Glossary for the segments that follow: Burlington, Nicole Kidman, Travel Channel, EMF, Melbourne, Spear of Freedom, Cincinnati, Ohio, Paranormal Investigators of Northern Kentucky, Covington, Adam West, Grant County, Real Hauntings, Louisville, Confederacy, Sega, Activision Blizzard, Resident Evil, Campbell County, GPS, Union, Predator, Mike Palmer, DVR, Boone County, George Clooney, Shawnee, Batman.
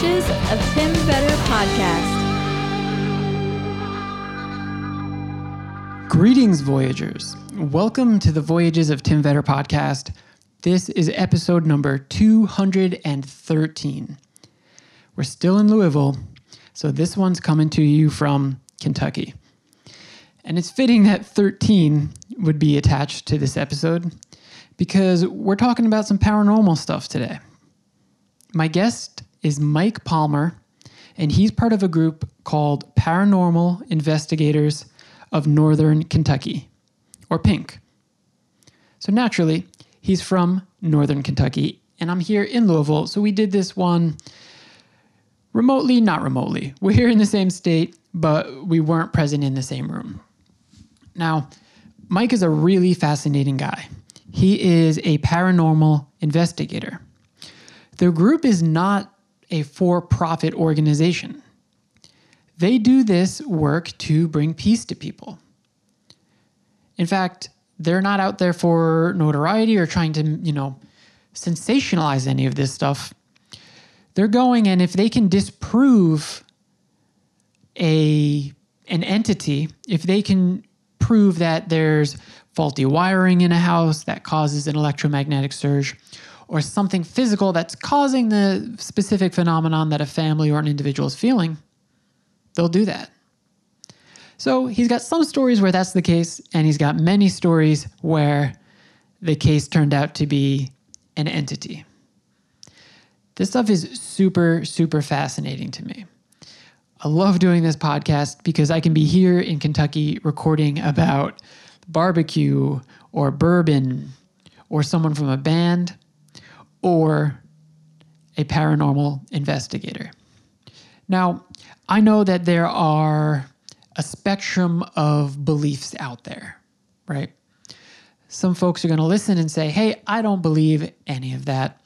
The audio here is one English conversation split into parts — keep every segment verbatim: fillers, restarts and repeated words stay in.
Sketches of Tim Vetter Podcast. Greetings, Voyagers. Welcome to the Voyages of Tim Vetter Podcast. This is episode number two hundred thirteen. We're still in Louisville, so this one's coming to you from Kentucky. And it's fitting that thirteen would be attached to this episode because we're talking about some paranormal stuff today. My guest is Mike Palmer, and he's part of a group called Paranormal Investigators of Northern Kentucky, or PINK. So naturally, he's from Northern Kentucky, and I'm here in Louisville, so we did this one remotely, not remotely. We're here in the same state, but we weren't present in the same room. Now, Mike is a really fascinating guy. He is a paranormal investigator. Their group is not a for-profit organization. They do this work to bring peace to people. In fact, they're not out there for notoriety or trying to, you know, sensationalize any of this stuff. They're going, and if they can disprove a an entity, if they can prove that there's faulty wiring in a house that causes an electromagnetic surge, or something physical that's causing the specific phenomenon that a family or an individual is feeling, they'll do that. So he's got some stories where that's the case, and he's got many stories where the case turned out to be an entity. This stuff is super, super fascinating to me. I love doing this podcast because I can be here in Kentucky recording about barbecue or bourbon or someone from a band, or a paranormal investigator. Now, I know that there are a spectrum of beliefs out there, right? Some folks are going to listen and say, hey, I don't believe any of that.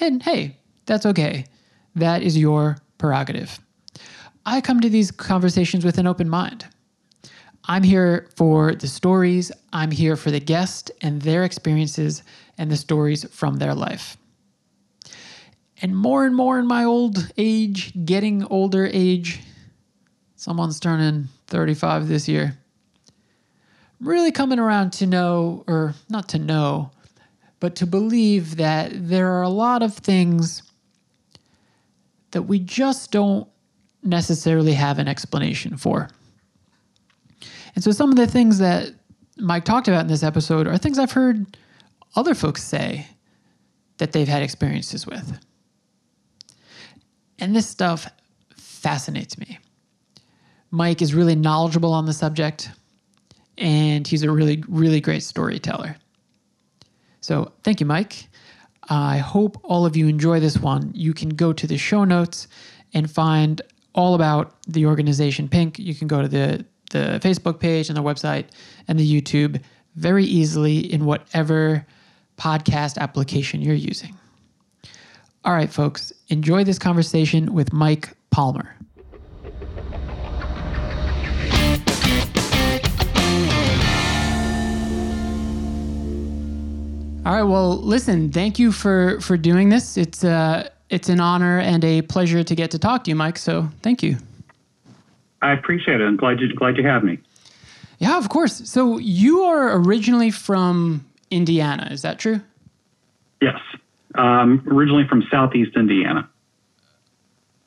And hey, that's okay. That is your prerogative. I come to these conversations with an open mind. I'm here for the stories. I'm here for the guest and their experiences and the stories from their life. And more and more in my old age, getting older age, someone's turning thirty-five this year, I'm really coming around to know, or not to know, but to believe that there are a lot of things that we just don't necessarily have an explanation for. And so some of the things that Mike talked about in this episode are things I've heard other folks say that they've had experiences with. And this stuff fascinates me. Mike is really knowledgeable on the subject, and he's a really, really great storyteller. So thank you, Mike. I hope all of you enjoy this one. You can go to the show notes and find all about the organization PINK. You can go to the the Facebook page and the website and the YouTube very easily in whatever podcast application you're using. All right, folks, enjoy this conversation with Mike Palmer. All right, well, listen, thank you for, for doing this. It's, uh, it's an honor and a pleasure to get to talk to you, Mike, so thank you. I appreciate it. I'm glad you glad you have me. Yeah, of course. So you are originally from Indiana, is that true? Yes, um, originally from Southeast Indiana.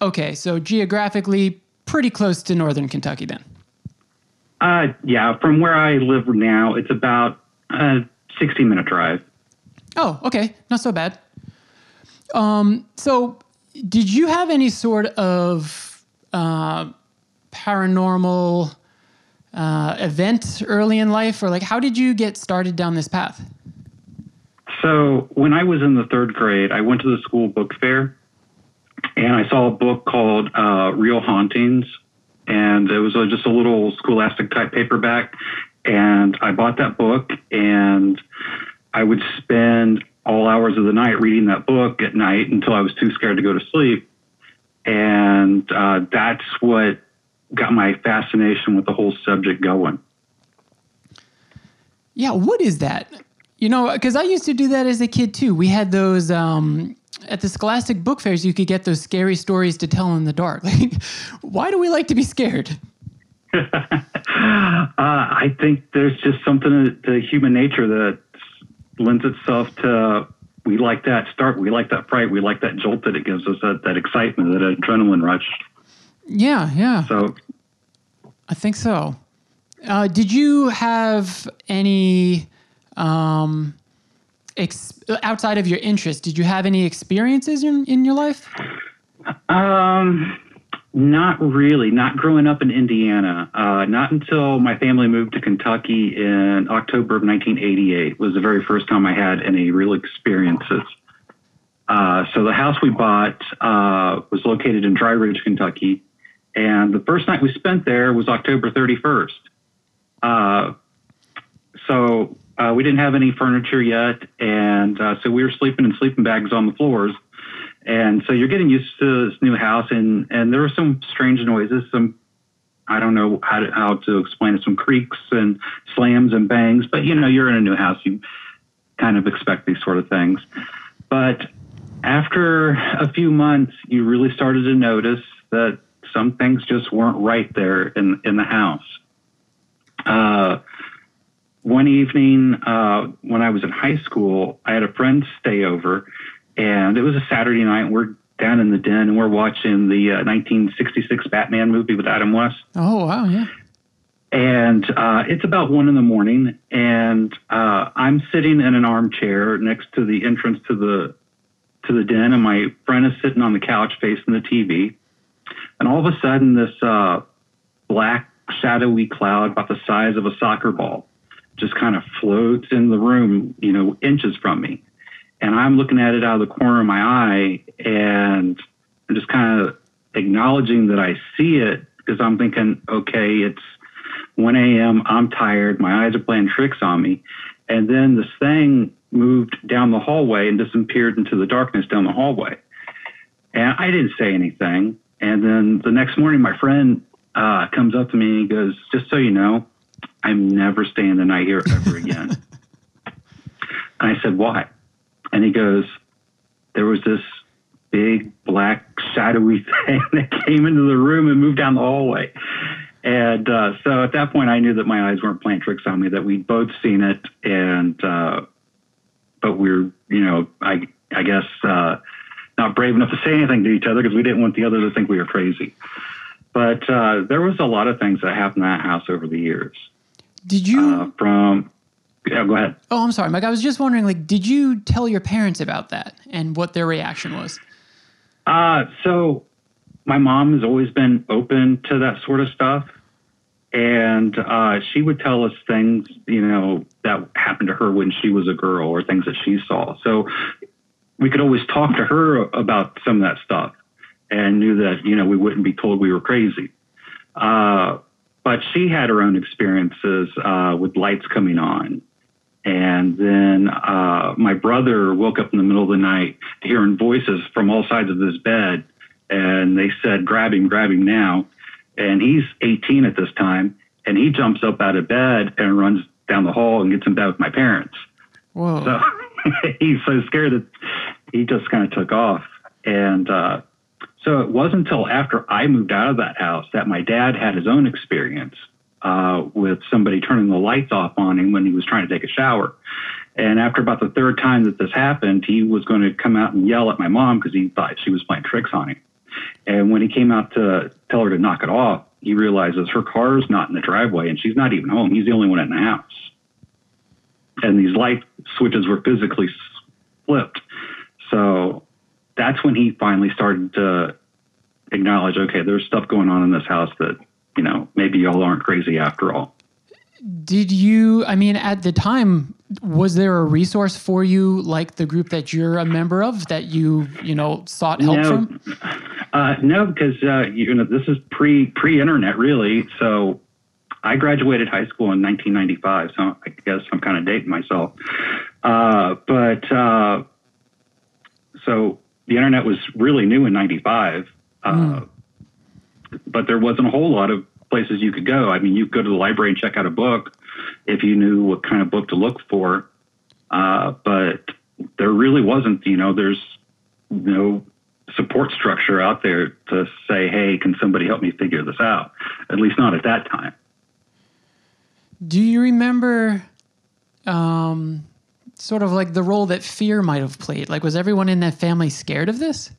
Okay, so geographically, pretty close to Northern Kentucky, then. Uh, yeah, from where I live now, it's about a sixty-minute drive. Oh, okay, not so bad. Um, so, did you have any sort of uh, paranormal uh, event early in life, or like how did you get started down this path? So when I was in the third grade, I went to the school book fair and I saw a book called uh, Real Hauntings, and it was uh, just a little Scholastic type paperback, and I bought that book and I would spend all hours of the night reading that book at night until I was too scared to go to sleep, and uh, that's what got my fascination with the whole subject going. Yeah, what is that? You know, because I used to do that as a kid, too. We had those um, at the Scholastic book fairs, you could get those scary stories to tell in the dark. Like, why do we like to be scared? uh, I think there's just something to human nature that lends itself to, we like that start, we like that fright, we like that jolt that it gives us, that, that excitement, that adrenaline rush. Yeah, yeah. So, I think so. Uh, did you have any, um, ex- outside of your interest, did you have any experiences in, in your life? Um... Not really. Not growing up in Indiana. Uh, not until my family moved to Kentucky in October of nineteen eighty-eight was the very first time I had any real experiences. Uh, so the house we bought uh, was located in Dry Ridge, Kentucky. And the first night we spent there was October thirty-first. Uh, so uh, we didn't have any furniture yet. And uh, so we were sleeping in sleeping bags on the floors. And so you're getting used to this new house, and, and there were some strange noises, some, I don't know how to, how to explain it, some creaks and slams and bangs. But, you know, you're in a new house. You kind of expect these sort of things. But after a few months, you really started to notice that some things just weren't right there in, in the house. Uh, one evening uh, when I was in high school, I had a friend stay over. And it was a Saturday night. We're down in the den, and we're watching the uh, nineteen sixty-six Batman movie with Adam West. Oh, wow, yeah. And uh, it's about one in the morning, and uh, I'm sitting in an armchair next to the entrance to the to the den, and my friend is sitting on the couch facing the T V. And all of a sudden, this uh, black, shadowy cloud about the size of a soccer ball just kind of floats in the room, you know, inches from me. And I'm looking at it out of the corner of my eye, and I'm just kind of acknowledging that I see it because I'm thinking, okay, it's one a.m., I'm tired, my eyes are playing tricks on me. And then this thing moved down the hallway and disappeared into the darkness down the hallway. And I didn't say anything. And then the next morning, my friend uh, comes up to me and he goes, just so you know, I'm never staying the night here ever again. And I said, why? And he goes, there was this big, black, shadowy thing that came into the room and moved down the hallway. And uh, so at that point, I knew that my eyes weren't playing tricks on me, that we'd both seen it. And, uh, but we were, you know, I, I guess uh, not brave enough to say anything to each other because we didn't want the other to think we were crazy. But uh, there was a lot of things that happened in that house over the years. Did you? Uh, from... Yeah, go ahead. Oh, I'm sorry, Mike. I was just wondering, like, did you tell your parents about that and what their reaction was? Uh, so my mom has always been open to that sort of stuff. And uh, she would tell us things, you know, that happened to her when she was a girl or things that she saw. So we could always talk to her about some of that stuff and knew that, you know, we wouldn't be told we were crazy. Uh, but she had her own experiences uh, with lights coming on. And then uh, my brother woke up in the middle of the night hearing voices from all sides of his bed. And they said, grab him, grab him now. And he's eighteen at this time. And he jumps up out of bed and runs down the hall and gets in bed with my parents. Whoa. So he's so scared that he just kind of took off. And uh, so it wasn't until after I moved out of that house that my dad had his own experience. Uh, with somebody turning the lights off on him when he was trying to take a shower. And after about the third time that this happened, he was going to come out and yell at my mom because he thought she was playing tricks on him. And when he came out to tell her to knock it off, he realizes her car's not in the driveway and she's not even home. He's the only one in the house. And these light switches were physically flipped. So that's when he finally started to acknowledge, okay, there's stuff going on in this house that, you know, maybe y'all aren't crazy after all. Did you, I mean, at the time, was there a resource for you, like the group that you're a member of, that you, you know, sought help no. from? Uh, no, because, uh, you know, this is pre, pre-internet, really. So I graduated high school in nineteen ninety-five, so I guess I'm kind of dating myself. Uh, but uh, so the internet was really new in ninety-five. Uh, mm. But there wasn't a whole lot of places you could go. I mean, you could go to the library and check out a book if you knew what kind of book to look for. Uh, but there really wasn't, you know, there's no support structure out there to say, hey, can somebody help me figure this out? At least not at that time. Do you remember um, sort of like the role that fear might have played? Like, was everyone in that family scared of this?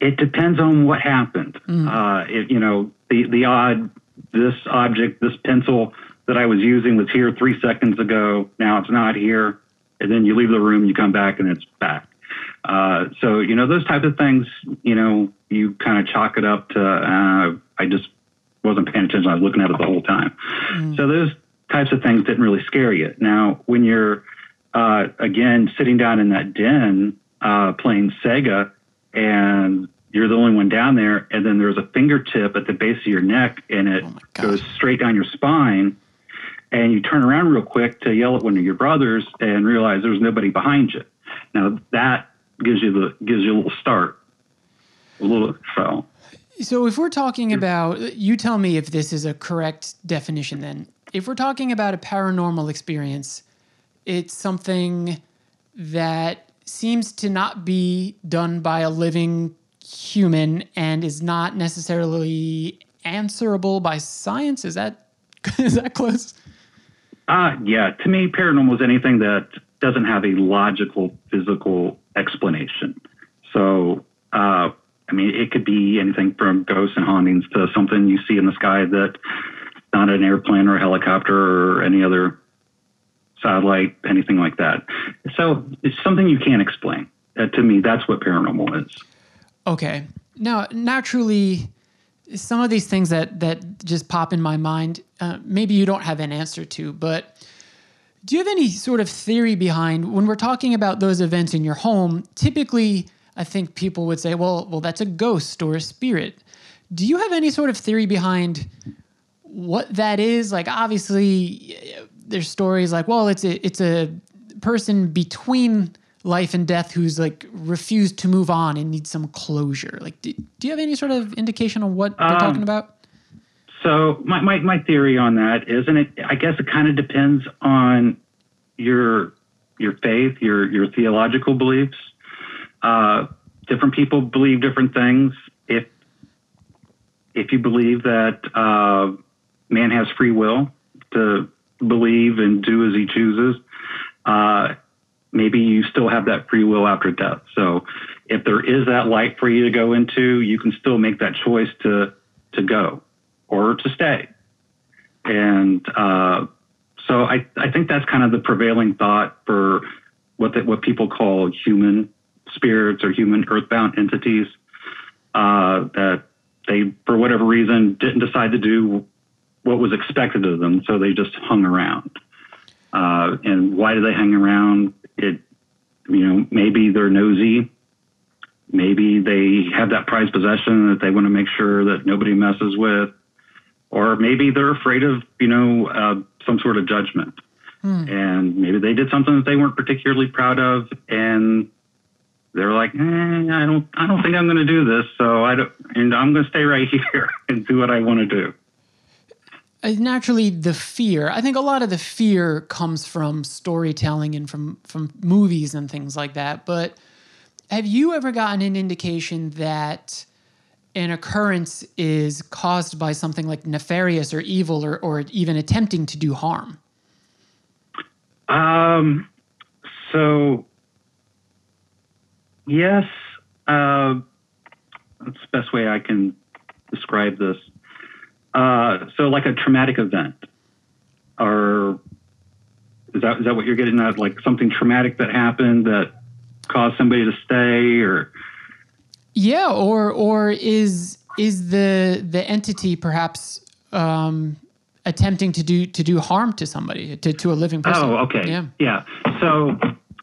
It depends on what happened. Mm. Uh, it, you know, the, the odd, this object, this pencil that I was using was here three seconds ago. Now it's not here. And then you leave the room, you come back, and it's back. Uh, so, you know, those types of things, you know, you kind of chalk it up to, uh, I just wasn't paying attention. I was looking at it the whole time. Mm. So those types of things didn't really scare you. Now, when you're, uh, again, sitting down in that den uh, playing Sega, and you're the only one down there, and then there's a fingertip at the base of your neck, and it oh goes straight down your spine, and you turn around real quick to yell at one of your brothers and realize there's nobody behind you. Now, that gives you the gives you a little start, a little so. So if we're talking about, you tell me if this is a correct definition then. If we're talking about a paranormal experience, it's something that seems to not be done by a living human and is not necessarily answerable by science. Is that is that close? Uh, yeah. To me, paranormal is anything that doesn't have a logical, physical explanation. So, uh, I mean, it could be anything from ghosts and hauntings to something you see in the sky that's not an airplane or a helicopter or any other satellite, anything like that. So it's something you can't explain. Uh, to me, that's what paranormal is. Okay. Now, naturally, some of these things that, that just pop in my mind, uh, maybe you don't have an answer to, but do you have any sort of theory behind when we're talking about those events in your home? Typically, I think people would say, well, well, that's a ghost or a spirit. Do you have any sort of theory behind what that is? Like, obviously, there's stories like, well, it's a, it's a person between life and death who's like refused to move on and needs some closure. Like, do, do you have any sort of indication on what they're um, talking about? So my, my, my theory on that is, and it, I guess it kind of depends on your, your faith, your, your theological beliefs. Uh, different people believe different things. If, if you believe that, uh, man has free will to believe and do as he chooses, uh, maybe you still have that free will after death. So if there is that light for you to go into, you can still make that choice to, to go or to stay. And, uh, so I, I think that's kind of the prevailing thought for what the, what people call human spirits or human earthbound entities, uh, that they, for whatever reason, didn't decide to do what was expected of them, so they just hung around. Uh, and why do they hang around? It, you know, maybe they're nosy. Maybe they have that prized possession that they want to make sure that nobody messes with. Or maybe they're afraid of, you know, uh, some sort of judgment. Hmm. And maybe they did something that they weren't particularly proud of, and they're like, eh, I don't, I don't think I'm going to do this, so I don't, and I'm going to stay right here and do what I want to do. Naturally, the fear, I think a lot of the fear comes from storytelling and from, from movies and things like that. But have you ever gotten an indication that an occurrence is caused by something like nefarious or evil or, or even attempting to do harm? Um, so, yes, uh, that's the best way I can describe this. Uh, so like a traumatic event, or is that, is that what you're getting at? Like something traumatic that happened that caused somebody to stay, or? Yeah. Or, or is, is the, the entity perhaps, um, attempting to do, to do harm to somebody, to, to a living person? Oh, okay. Yeah. Yeah. So,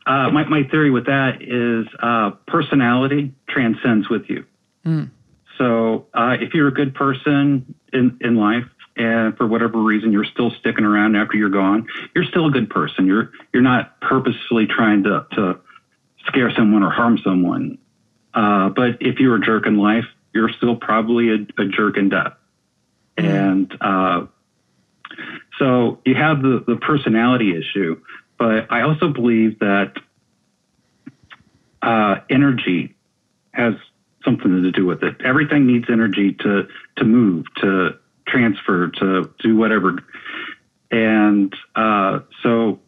uh, my, my theory with that is, uh, personality transcends with you. Mm. So, uh, if you're a good person in, in life, and for whatever reason you're still sticking around after you're gone, you're still a good person. You're you're not purposely trying to, to scare someone or harm someone. Uh, but if you're a jerk in life, you're still probably a, a jerk in death. And uh, so you have the, the personality issue. But I also believe that uh, energy has something to do with it. Everything needs energy to to move, to transfer, to do whatever. And uh, so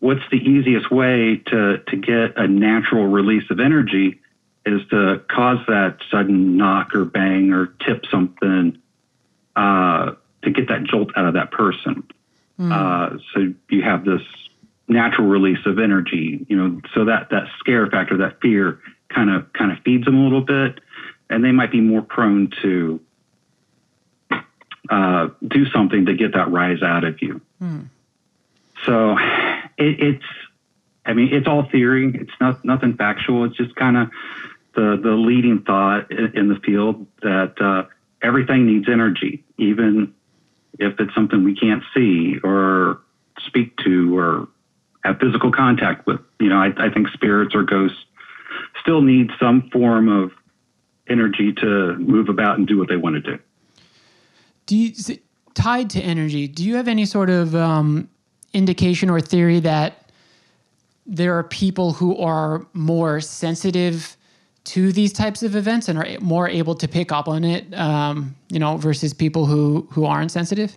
what's the easiest way to, to get a natural release of energy is to cause that sudden knock or bang or tip something uh, to get that jolt out of that person. Mm. Uh, so you have this natural release of energy, you know, so that, that scare factor, that fear kind of kind of feeds them a little bit, and they might be more prone to uh, do something to get that rise out of you. Mm. So it, it's, I mean, it's all theory. It's not nothing factual. It's just kind of the, the leading thought in, in the field that uh, everything needs energy, even if it's something we can't see or speak to or have physical contact with. You know, I, I think spirits or ghosts still need some form of energy to move about and do what they want to do. Do you, is it tied to energy, do you have any sort of um, indication or theory that there are people who are more sensitive to these types of events and are more able to pick up on it, um, you know, versus people who, who aren't sensitive?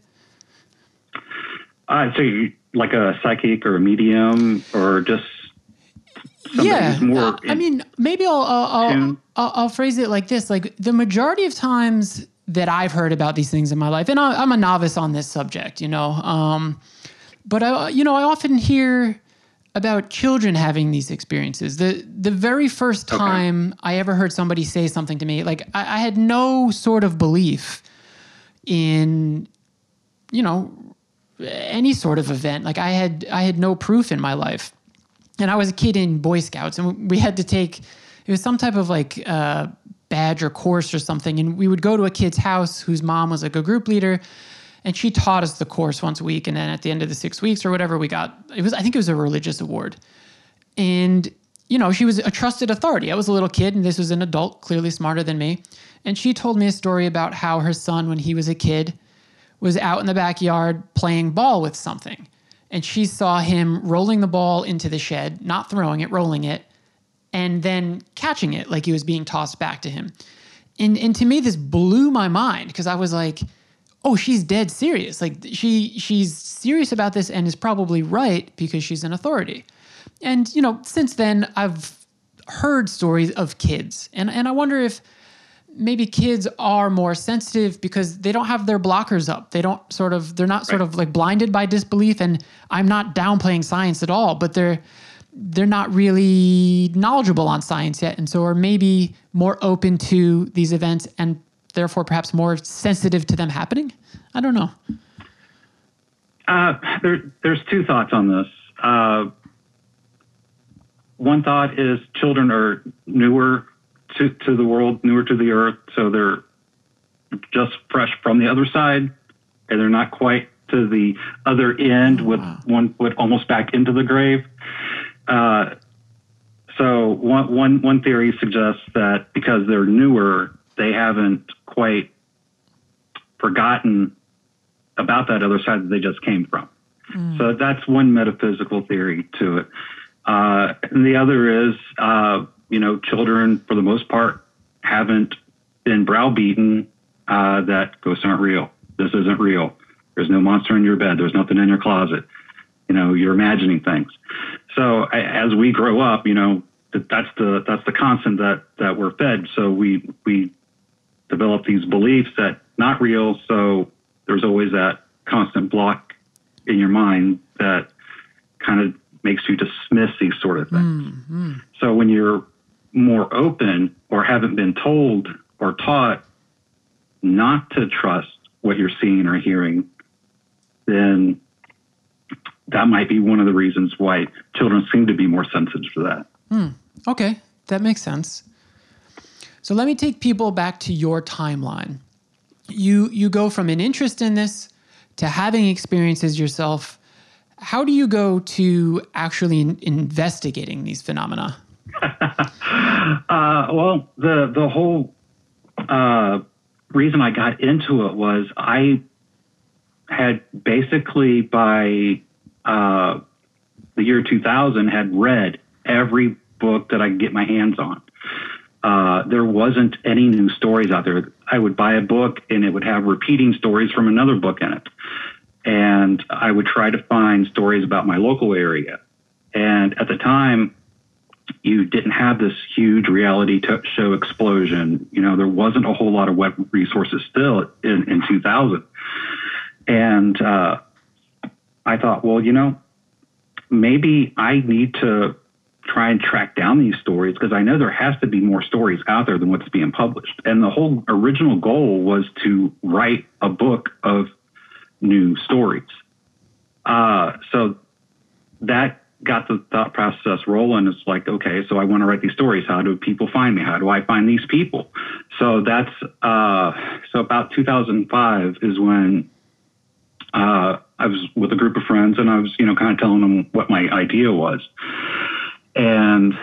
Uh, so you, like a psychic or a medium or just somebody yeah. who's more... Uh, I mean, maybe I'll I'll, I'll, I'll I'll phrase it like this. Like the majority of times that I've heard about these things in my life, and I, I'm a novice on this subject, you know, um, but, I, you know, I often hear... about children having these experiences. The the very first time okay. I ever heard somebody say something to me, like I, I had no sort of belief in, you know, any sort of event. Like I had I had no proof in my life. And I was a kid in Boy Scouts, and we had to take, it was some type of like uh, badge or course or something. And we would go to a kid's house whose mom was like a group leader, and she taught us the course once a week. And then at the end of the six weeks or whatever, we got, it was, I think it was a religious award. And, you know, she was a trusted authority. I was a little kid and this was an adult, clearly smarter than me. And she told me a story about how her son, when he was a kid, was out in the backyard playing ball with something. And she saw him rolling the ball into the shed, not throwing it, rolling it, and then catching it like he was being tossed back to him. And, and to me, this blew my mind because I was like, oh, she's dead serious. Like she, she's serious about this and is probably right because she's an authority. And, you know, since then I've heard stories of kids. And, and I wonder if maybe kids are more sensitive because they don't have their blockers up. They don't sort of, they're not sort right. of like blinded by disbelief. And I'm not downplaying science at all, but they're, they're not really knowledgeable on science yet. And so are maybe more open to these events and therefore perhaps more sensitive to them happening? I don't know. Uh, there, there's two thoughts on this. Uh, one thought is children are newer to, to the world, newer to the earth, so they're just fresh from the other side, and they're not quite to the other end oh, with wow. one foot almost back into the grave. Uh, so one, one, one theory suggests that because they're newer, they haven't quite forgotten about that other side that they just came from. Mm. So that's one metaphysical theory to it. Uh, and the other is, uh, you know, children, for the most part, haven't been browbeaten uh, that ghosts aren't real. This isn't real. There's no monster in your bed. There's nothing in your closet. You know, you're imagining things. So I, as we grow up, you know, that's the that's the constant that, that we're fed. So we we... develop these beliefs that not real. So there's always that constant block in your mind that kind of makes you dismiss these sort of things. Mm-hmm. So when you're more open or haven't been told or taught not to trust what you're seeing or hearing, then that might be one of the reasons why children seem to be more sensitive to that. Mm. Okay. That makes sense. So let me take people back to your timeline. You you go from an interest in this to having experiences yourself. How do you go to actually in, investigating these phenomena? uh, well, the the whole uh, reason I got into it was I had basically by uh, the year two thousand had read every book that I could get my hands on. Uh, there wasn't any new stories out there. I would buy a book and it would have repeating stories from another book in it. And I would try to find stories about my local area. And at the time, you didn't have this huge reality show explosion. You know, there wasn't a whole lot of web resources still in, in two thousand. And uh, I thought, well, you know, maybe I need to try and track down these stories, because I know there has to be more stories out there than what's being published. And the whole original goal was to write a book of new stories. Uh, so that got the thought process rolling. It's like, okay, so I want to write these stories. How do people find me? How do I find these people? So that's, uh, so about two thousand five is when uh, I was with a group of friends, and I was, you know, kind of telling them what my idea was. And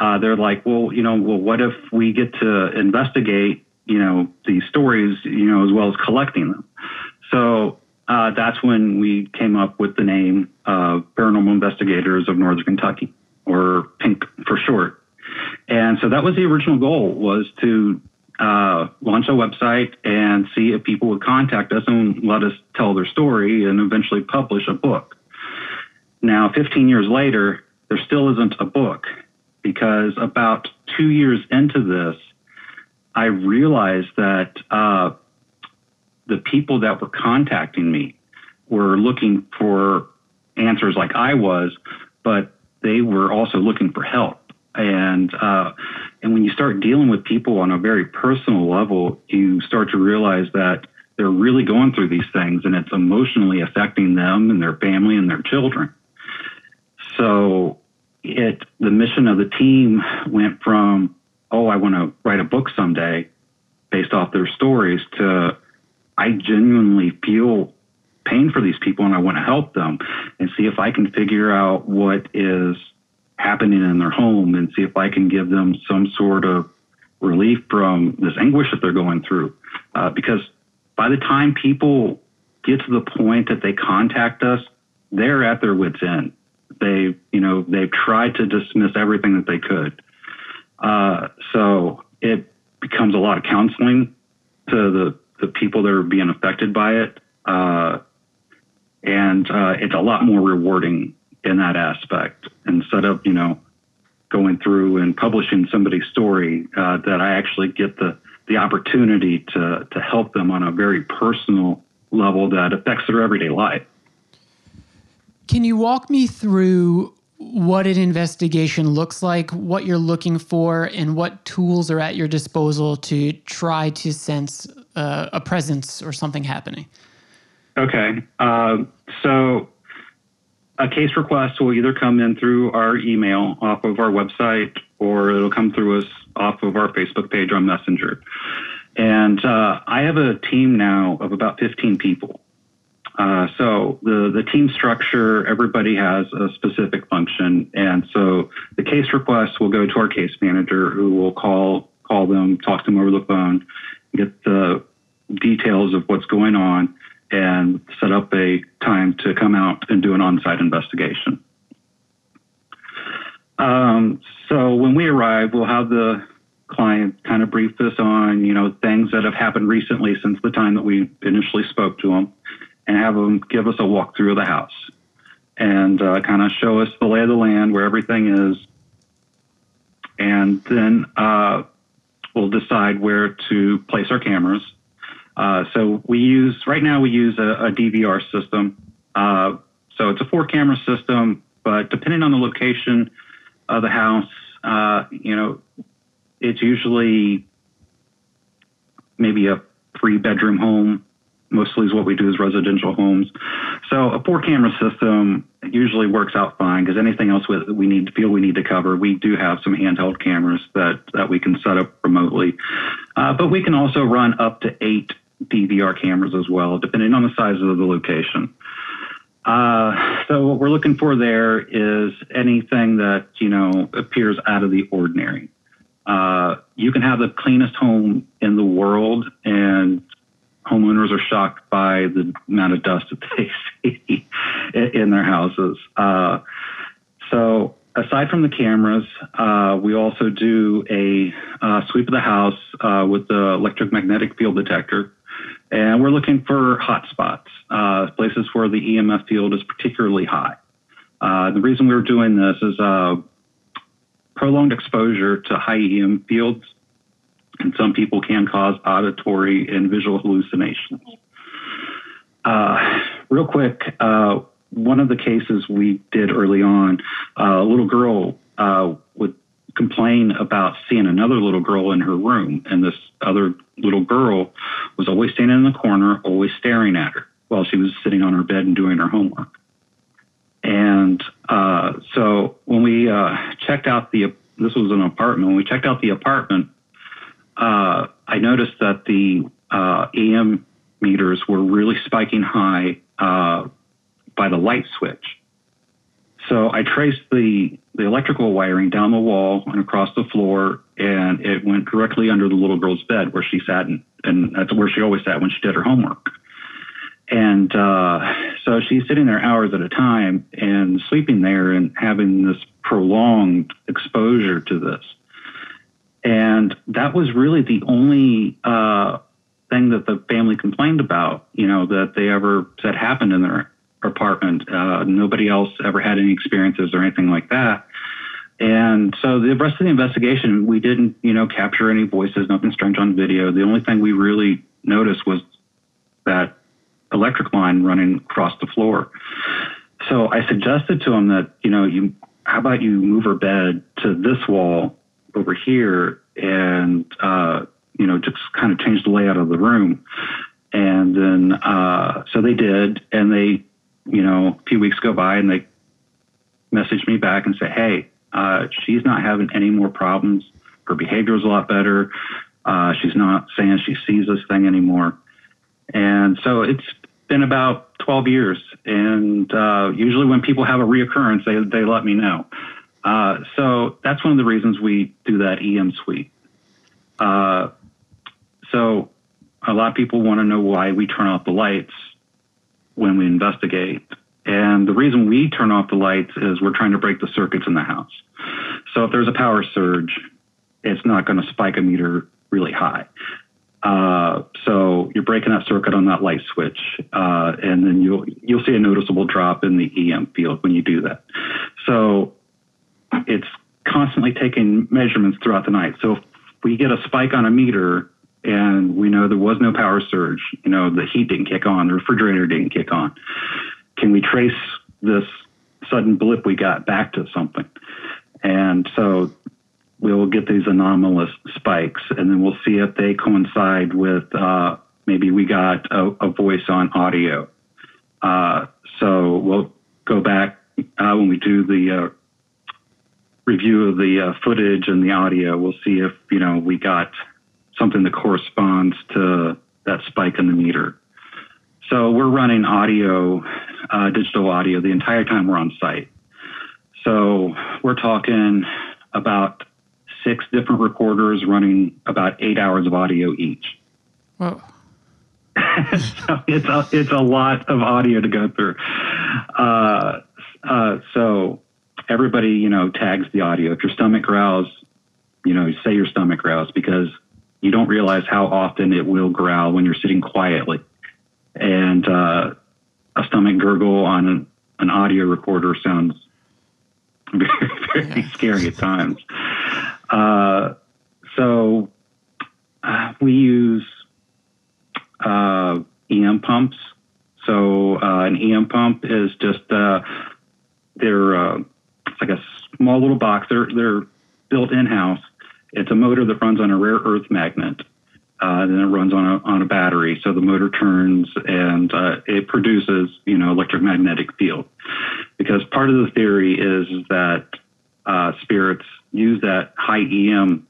uh, they're like, well, you know, well, what if we get to investigate, you know, these stories, you know, as well as collecting them? So uh, that's when we came up with the name uh, Paranormal Investigators of Northern Kentucky, or PINK for short. And so that was the original goal, was to uh, launch a website and see if people would contact us and let us tell their story and eventually publish a book. Now, fifteen years later, there still isn't a book, because about two years into this, I realized that uh, the people that were contacting me were looking for answers like I was, but they were also looking for help. And uh, and when you start dealing with people on a very personal level, you start to realize that they're really going through these things, and it's emotionally affecting them and their family and their children. So it the mission of the team went from, oh, I want to write a book someday based off their stories, to I genuinely feel pain for these people and I want to help them and see if I can figure out what is happening in their home and see if I can give them some sort of relief from this anguish that they're going through. Uh, because by the time people get to the point that they contact us, they're at their wits' end. They, you know, they've tried to dismiss everything that they could. Uh, so it becomes a lot of counseling to the, the people that are being affected by it. Uh, and uh, it's a lot more rewarding in that aspect. Instead of, you know, going through and publishing somebody's story, uh, that I actually get the, the opportunity to, to help them on a very personal level that affects their everyday life. Can you walk me through what an investigation looks like, what you're looking for, and what tools are at your disposal to try to sense uh, a presence or something happening? Okay. Uh, so a case request will either come in through our email off of our website, or it'll come through us off of our Facebook page on Messenger. And uh, I have a team now of about fifteen people. Uh, so the, the team structure, everybody has a specific function. And so the case requests will go to our case manager, who will call, call them, talk to them over the phone, get the details of what's going on, and set up a time to come out and do an on-site investigation. Um, so when we arrive, we'll have the client kind of brief us on, you know, things that have happened recently since the time that we initially spoke to them, and have them give us a walkthrough of the house and uh, kind of show us the lay of the land, where everything is. And then uh, we'll decide where to place our cameras. Uh, so we use, right now we use a, a D V R system. Uh, so it's a four camera system, but depending on the location of the house, uh, you know, it's usually maybe a three bedroom home. Mostly is what we do is residential homes. So a four camera system usually works out fine, because anything else that we need to feel we need to cover, we do have some handheld cameras that, that we can set up remotely. Uh, but we can also run up to eight D V R cameras as well, depending on the size of the location. Uh, so what we're looking for there is anything that, you know, appears out of the ordinary. Uh, you can have the cleanest home in the world, and homeowners are shocked by the amount of dust that they see in their houses. Uh, so aside from the cameras, uh, we also do a uh, sweep of the house uh, with the electric magnetic field detector. And we're looking for hot spots, uh, places where the E M F field is particularly high. Uh, the reason we're doing this is uh, prolonged exposure to high E M fields, and some people can cause auditory and visual hallucinations. Uh, real quick, uh, one of the cases we did early on, uh, a little girl uh, would complain about seeing another little girl in her room, and this other little girl was always standing in the corner, always staring at her while she was sitting on her bed and doing her homework. And uh, so when we uh, checked out the, this was an apartment, when we checked out the apartment, uh, I noticed that the uh, E M meters were really spiking high uh, by the light switch. So I traced the, the electrical wiring down the wall and across the floor, and it went directly under the little girl's bed where she sat, and, and that's where she always sat when she did her homework. And uh, so she's sitting there hours at a time and sleeping there and having this prolonged exposure to this. And that was really the only uh, thing that the family complained about, you know, that they ever said happened in their apartment. Uh, nobody else ever had any experiences or anything like that. And so the rest of the investigation, we didn't, you know, capture any voices, nothing strange on video. The only thing we really noticed was that electric line running across the floor. So I suggested to him that, you know, you, how about you move her bed to this wall over here and, uh, you know, just kind of change the layout of the room. And then, uh, so they did, and they, you know, a few weeks go by and they messaged me back and say, hey, uh, she's not having any more problems. Her behavior is a lot better. Uh, she's not saying she sees this thing anymore. And so it's been about twelve years. And uh, usually when people have a reoccurrence, they, they let me know. Uh, so that's one of the reasons we do that E M sweep. Uh, so a lot of people want to know why we turn off the lights when we investigate. And the reason we turn off the lights is we're trying to break the circuits in the house. So if there's a power surge, it's not going to spike a meter really high. Uh, so you're breaking that circuit on that light switch, uh, and then you'll you'll see a noticeable drop in the E M field when you do that. So it's constantly taking measurements throughout the night. So if we get a spike on a meter and we know there was no power surge, you know, the heat didn't kick on, the refrigerator didn't kick on, can we trace this sudden blip we got back to something? And so we'll get these anomalous spikes, and then we'll see if they coincide with uh, maybe we got a, a voice on audio. Uh, so we'll go back uh, when we do the uh, review of the uh, footage and the audio. We'll see if, you know, we got something that corresponds to that spike in the meter. So we're running audio, uh, digital audio, the entire time we're on site. So we're talking about six different recorders running about eight hours of audio each. Wow. So it's a, it's a lot of audio to go through. Uh, uh, so everybody, you know, tags the audio. If your stomach growls, you know, say your stomach growls, because you don't realize how often it will growl when you're sitting quietly. And uh, a stomach gurgle on an, an audio recorder sounds very, very yeah. scary at times. Uh, so uh, we use uh, E M pumps. So uh, an E M pump is just, uh, they're uh, it's like a small little box. They're, they're built in-house. It's a motor that runs on a rare earth magnet. Uh, then it runs on a, on a battery. So the motor turns and uh, it produces, you know, electromagnetic field. Because part of the theory is that uh, spirits use that high E M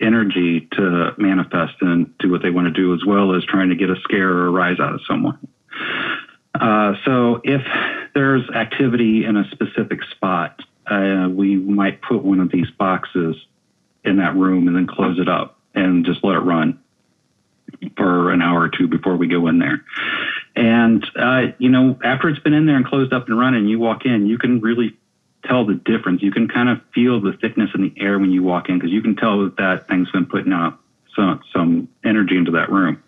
energy to manifest and do what they want to do, as well as trying to get a scare or a rise out of someone. Uh, so if there's activity in a specific spot, uh, we might put one of these boxes in that room and then close it up and just let it run for an hour or two before we go in there. And, uh, you know, after it's been in there and closed up and running, you walk in, you can really tell the difference. You can kind of feel the thickness in the air when you walk in, because you can tell that that thing's been putting out some some energy into that room.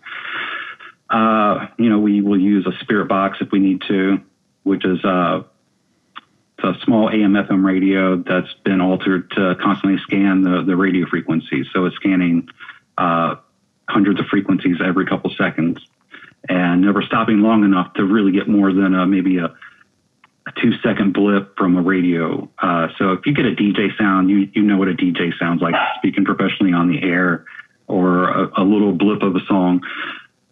Uh, you know, we will use a spirit box if we need to, which is uh, a small A M F M radio that's been altered to constantly scan the, the radio frequencies. So it's scanning uh, hundreds of frequencies every couple seconds and never stopping long enough to really get more than a, maybe a, a two-second blip from a radio. Uh, so if you get a D J sound, you, you know what a D J sounds like, speaking professionally on the air, or a, a little blip of a song.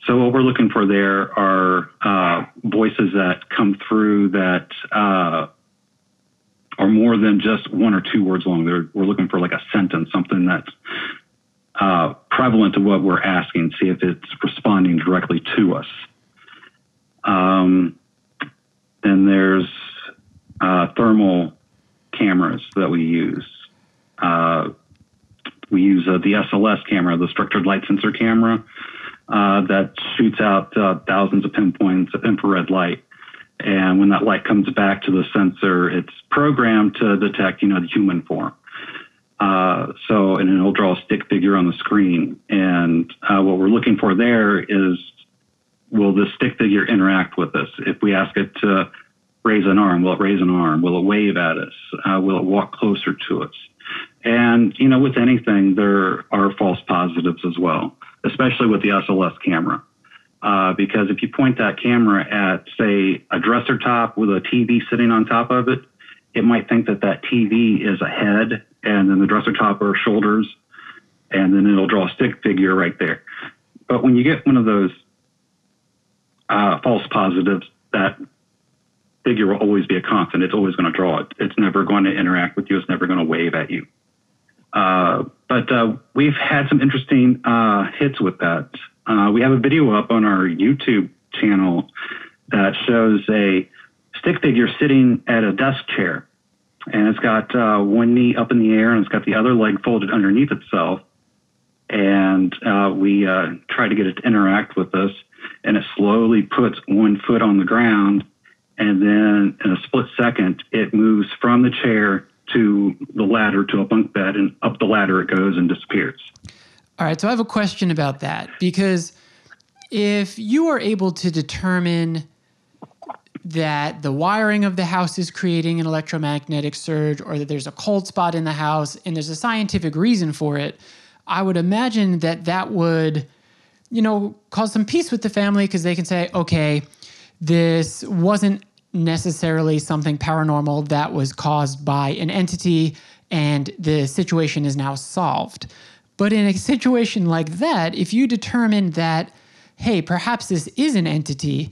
So what we're looking for there are uh, voices that come through that uh, are more than just one or two words long. They're, we're looking for like a sentence, something that's uh, prevalent to what we're asking, see if it's responding directly to us. Um, then there's uh, thermal cameras that we use. Uh, we use uh, the S L S camera, the structured light sensor camera, Uh, that shoots out uh, thousands of pinpoints of infrared light. And when that light comes back to the sensor, it's programmed to detect, you know, the human form. Uh, so, and it'll draw a stick figure on the screen. And uh, what we're looking for there is, will the stick figure interact with us? If we ask it to raise an arm, will it raise an arm? Will it wave at us? Uh, will it walk closer to us? And, you know, with anything, there are false positives as well, especially with the S L S camera. Uh, because if you point that camera at, say, a dresser top with a T V sitting on top of it, it might think that that T V is a head, and then the dresser top are shoulders, and then it'll draw a stick figure right there. But when you get one of those uh, false positives, that figure will always be a constant. It's always going to draw it. It's never going to interact with you. It's never going to wave at you. Uh, but uh, we've had some interesting uh, hits with that. Uh, we have a video up on our YouTube channel that shows a stick figure sitting at a desk chair. And it's got uh, one knee up in the air, and it's got the other leg folded underneath itself. And uh, we uh, try to get it to interact with us. And it slowly puts one foot on the ground. And then in a split second, it moves from the chair to the ladder, to a bunk bed, and up the ladder it goes and disappears. All right, so I have a question about that, because if you are able to determine that the wiring of the house is creating an electromagnetic surge, or that there's a cold spot in the house and there's a scientific reason for it, I would imagine that that would, you know, cause some peace with the family, because they can say, okay, this wasn't necessarily something paranormal that was caused by an entity, and the situation is now solved. But in a situation like that, if you determine that, hey, perhaps this is an entity,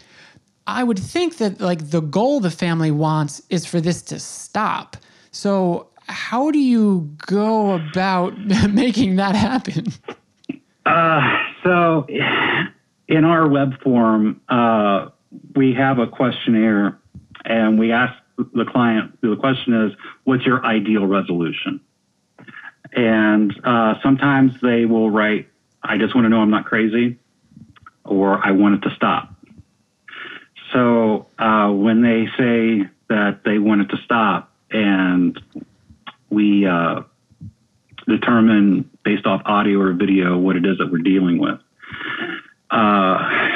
I would think that like the goal the family wants is for this to stop. So how do you go about making that happen? Uh, so in our web form, uh, we have a questionnaire. And we ask the client, the question is, what's your ideal resolution? And uh, sometimes they will write, I just want to know I'm not crazy, or I want it to stop. So uh, when they say that they want it to stop, and we uh, determine based off audio or video what it is that we're dealing with. Uh,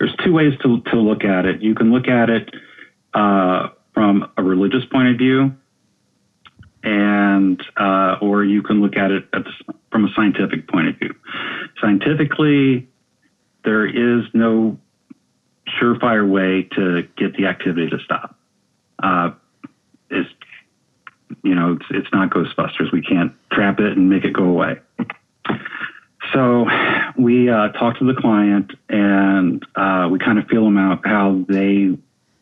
There's two ways to, to look at it. You can look at it uh, from a religious point of view, and uh, or you can look at it at the, from a scientific point of view. Scientifically, there is no surefire way to get the activity to stop. Uh, it's, you know, it's, it's not Ghostbusters. We can't trap it and make it go away. So we uh, talk to the client, and uh, we kind of feel them out, how they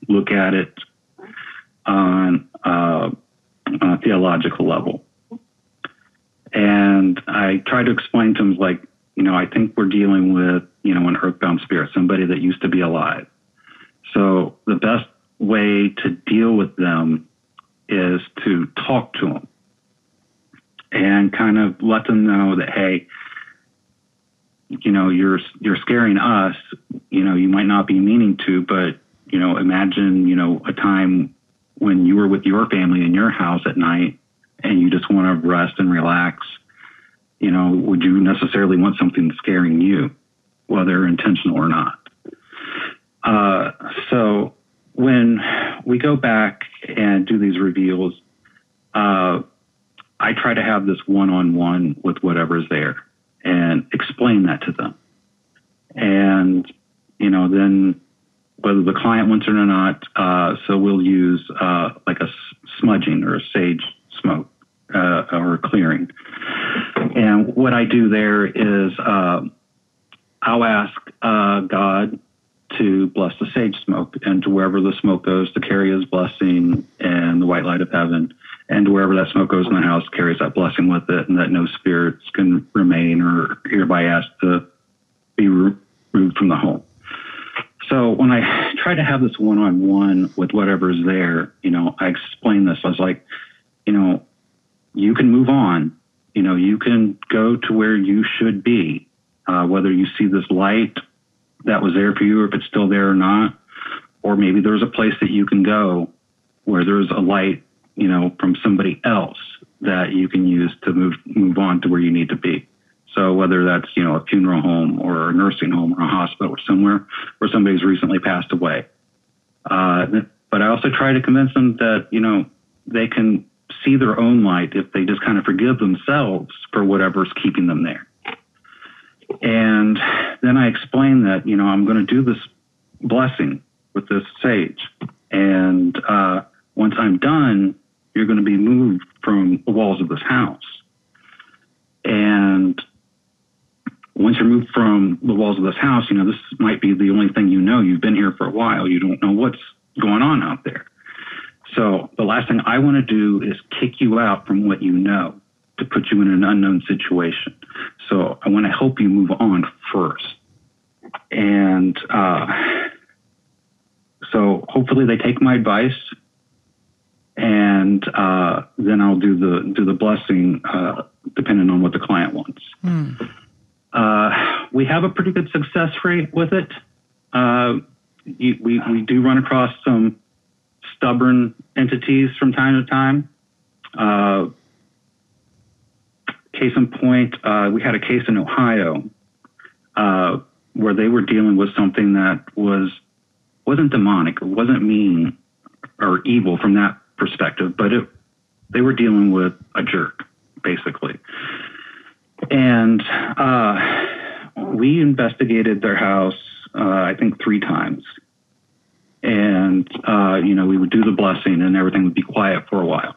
look at it on, uh, on a theological level. And I try to explain to them, like, you know, I think we're dealing with, you know, an earthbound spirit, somebody that used to be alive. So the best way to deal with them is to talk to them and kind of let them know that, hey, you know, you're, you're scaring us, you know, you might not be meaning to, but, you know, imagine, you know, a time when you were with your family in your house at night and you just want to rest and relax, you know, would you necessarily want something scaring you, whether intentional or not? Uh, so when we go back and do these reveals, uh, I try to have this one-on-one with whatever's there and explain that to them. And, you know, then whether the client wants it or not, uh, so we'll use uh, like a smudging or a sage smoke uh, or clearing. And what I do there is uh, I'll ask uh, God to bless the sage smoke, and to wherever the smoke goes, to carry his blessing and the white light of heaven. And to wherever that smoke goes in the house, carries that blessing with it, and that no spirits can remain or hereby asked to be removed from the home. So when I try to have this one-on-one with whatever's there, you know, I explain this. I was like, you know, you can move on. You know, you can go to where you should be, uh, whether you see this light that was there for you, or if it's still there or not, or maybe there's a place that you can go where there's a light, you know, from somebody else that you can use to move move on to where you need to be. So whether that's, you know, a funeral home or a nursing home or a hospital or somewhere where somebody's recently passed away. Uh, but I also try to convince them that, you know, they can see their own light if they just kind of forgive themselves for whatever's keeping them there. And then I explain that, you know, I'm going to do this blessing with this sage. And uh, once I'm done, you're going to be moved from the walls of this house. And once you're moved from the walls of this house, you know, this might be the only thing you know. You've been here for a while. You don't know what's going on out there. So the last thing I want to do is kick you out from what you know to put you in an unknown situation. So I want to help you move on first. And uh, so hopefully they take my advice. And uh, then I'll do the do the blessing, uh, depending on what the client wants. Mm. Uh, we have a pretty good success rate with it. Uh, you, we we do run across some stubborn entities from time to time. Uh, case in point, uh, we had a case in Ohio uh, where they were dealing with something that was wasn't demonic, it wasn't mean or evil from that perspective, but it, they were dealing with a jerk, basically. And uh, we investigated their house, uh, I think, three times. And, uh, you know, we would do the blessing and everything would be quiet for a while.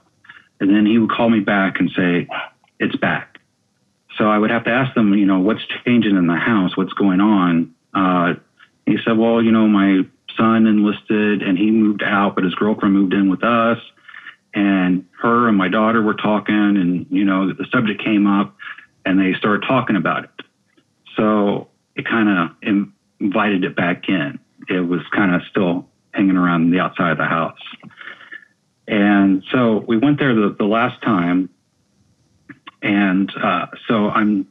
And then he would call me back and say, it's back. So I would have to ask them, you know, what's changing in the house? What's going on? Uh, he said, well, you know, my son enlisted and he moved out, but his girlfriend moved in with us, and her and my daughter were talking, and, you know, the subject came up and they started talking about it. So it kind of invited it back in. It was kind of still hanging around the outside of the house. And so we went there the, the last time. And uh, so I'm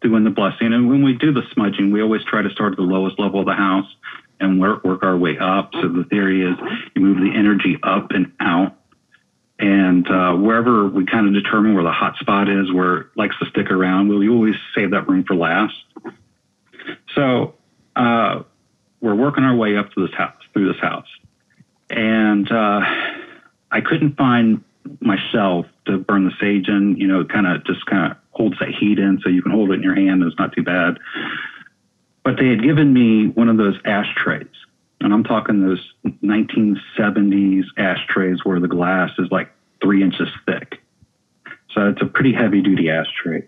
doing the blessing. And when we do the smudging, we always try to start at the lowest level of the house and work, work our way up. So the theory is you move the energy up and out. And uh, wherever we kind of determine where the hot spot is, where it likes to stick around, we always save that room for last. So uh, we're working our way up to this house, through this house. And uh, I couldn't find myself to burn the sage in. You know, it kind of just kind of holds that heat in, so you can hold it in your hand. It's not too bad. But they had given me one of those ashtrays, and I'm talking those nineteen seventies ashtrays where the glass is like three inches thick. So it's a pretty heavy-duty ashtray.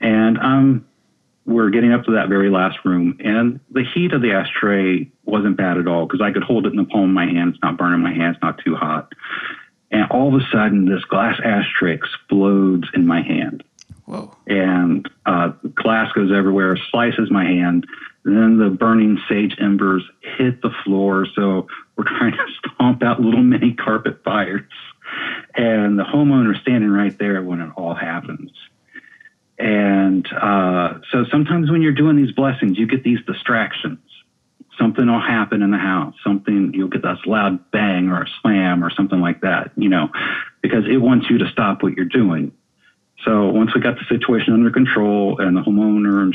And um, we're getting up to that very last room, and the heat of the ashtray wasn't bad at all because I could hold it in the palm of my hand. It's not burning my hand. It's not too hot. And all of a sudden, this glass ashtray explodes in my hand. Whoa. And uh, glass goes everywhere, slices my hand. Then the burning sage embers hit the floor. So we're trying to stomp out little mini carpet fires. And the homeowner's standing right there when it all happens. And uh, so sometimes when you're doing these blessings, you get these distractions. something will happen in the house. Something, you'll get this loud bang or a slam or something like that, you know, because it wants you to stop what you're doing. So once we got the situation under control and the homeowner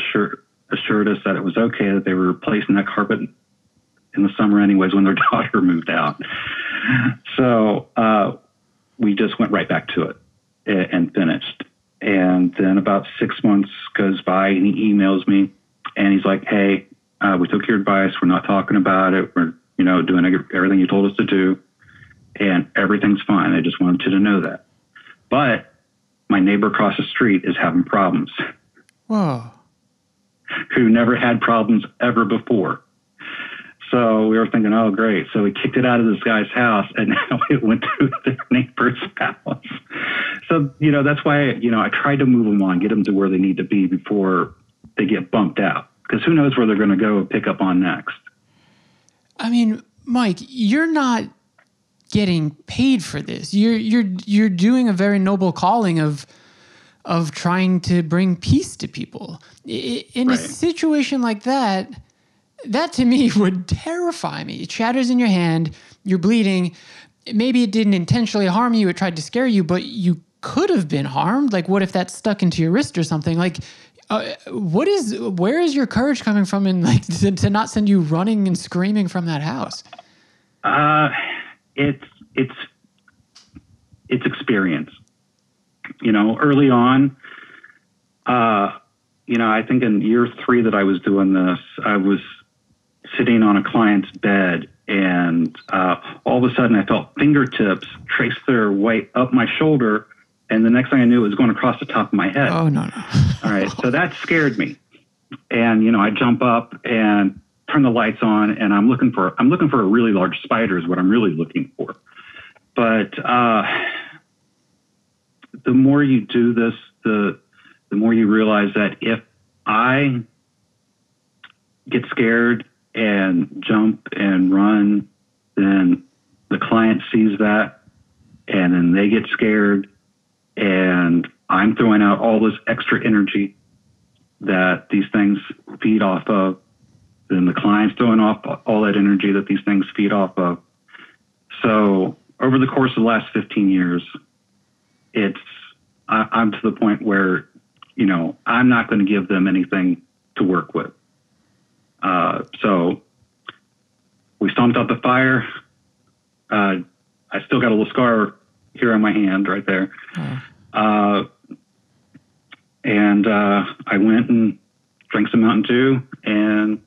assured us that it was okay, that they were replacing that carpet in the summer anyways when their daughter moved out. So uh, we just went right back to it and finished. And then about six months goes by and he emails me and he's like, hey, uh, we took your advice. We're not talking about it. We're, you know, doing everything you told us to do and everything's fine. I just wanted you to know that. But my neighbor across the street is having problems. Whoa. Who never had problems ever before. So we were thinking, oh, great. So we kicked it out of this guy's house, and now it went to their neighbor's house. So, you know, that's why, you know, I tried to move them on, get them to where they need to be before they get bumped out. Because who knows where they're going to go pick up on next. I mean, Mike, you're not getting paid for this. You're you're you're doing a very noble calling of of trying to bring peace to people. In right. a situation like that, that to me would terrify me. It shatters in your hand, you're bleeding. Maybe it didn't intentionally harm you, it tried to scare you, but you could have been harmed. Like, what if that stuck into your wrist or something? Like, uh, what is, where is your courage coming from in like to, to not send you running and screaming from that house? Uh It's, it's, it's experience, you know, early on, uh, you know, I think in year three that I was doing this, I was sitting on a client's bed and, uh, all of a sudden I felt fingertips trace their way up my shoulder. And the next thing I knew, it was going across the top of my head. Oh no, no. All right. So that scared me. And, you know, I jump up and turn the lights on, and I'm looking for I'm looking for a really large spider is what I'm really looking for. But uh, the more you do this, the the more you realize that if I get scared and jump and run, then the client sees that, and then they get scared, and I'm throwing out all this extra energy that these things feed off of. Then the client's throwing off all that energy that these things feed off of. So over the course of the last fifteen years, it's I, I'm to the point where, you know, I'm not going to give them anything to work with. Uh, so we stomped out the fire. Uh, I still got a little scar here on my hand right there. Mm. Uh, and uh, I went and drank some Mountain Dew and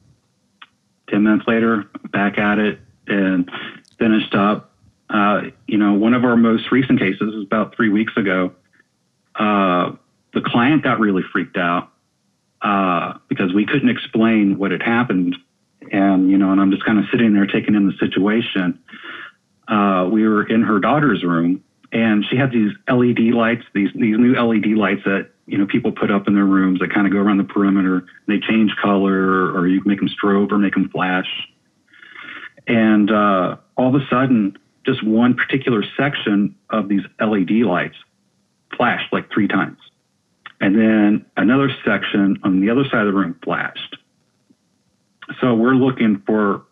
ten minutes later, back at it and finished up. Uh, you know, one of our most recent cases was about three weeks ago. Uh, the client got really freaked out uh, because we couldn't explain what had happened. And, you know, and I'm just kind of sitting there taking in the situation. Uh, we were in her daughter's room and she had these L E D lights, these, these new L E D lights that, you know, people put up in their rooms that kind of go around the perimeter. They change color, or you make them strobe or make them flash. And uh, all of a sudden, just one particular section of these L E D lights flashed like three times. And then another section on the other side of the room flashed. So we're looking for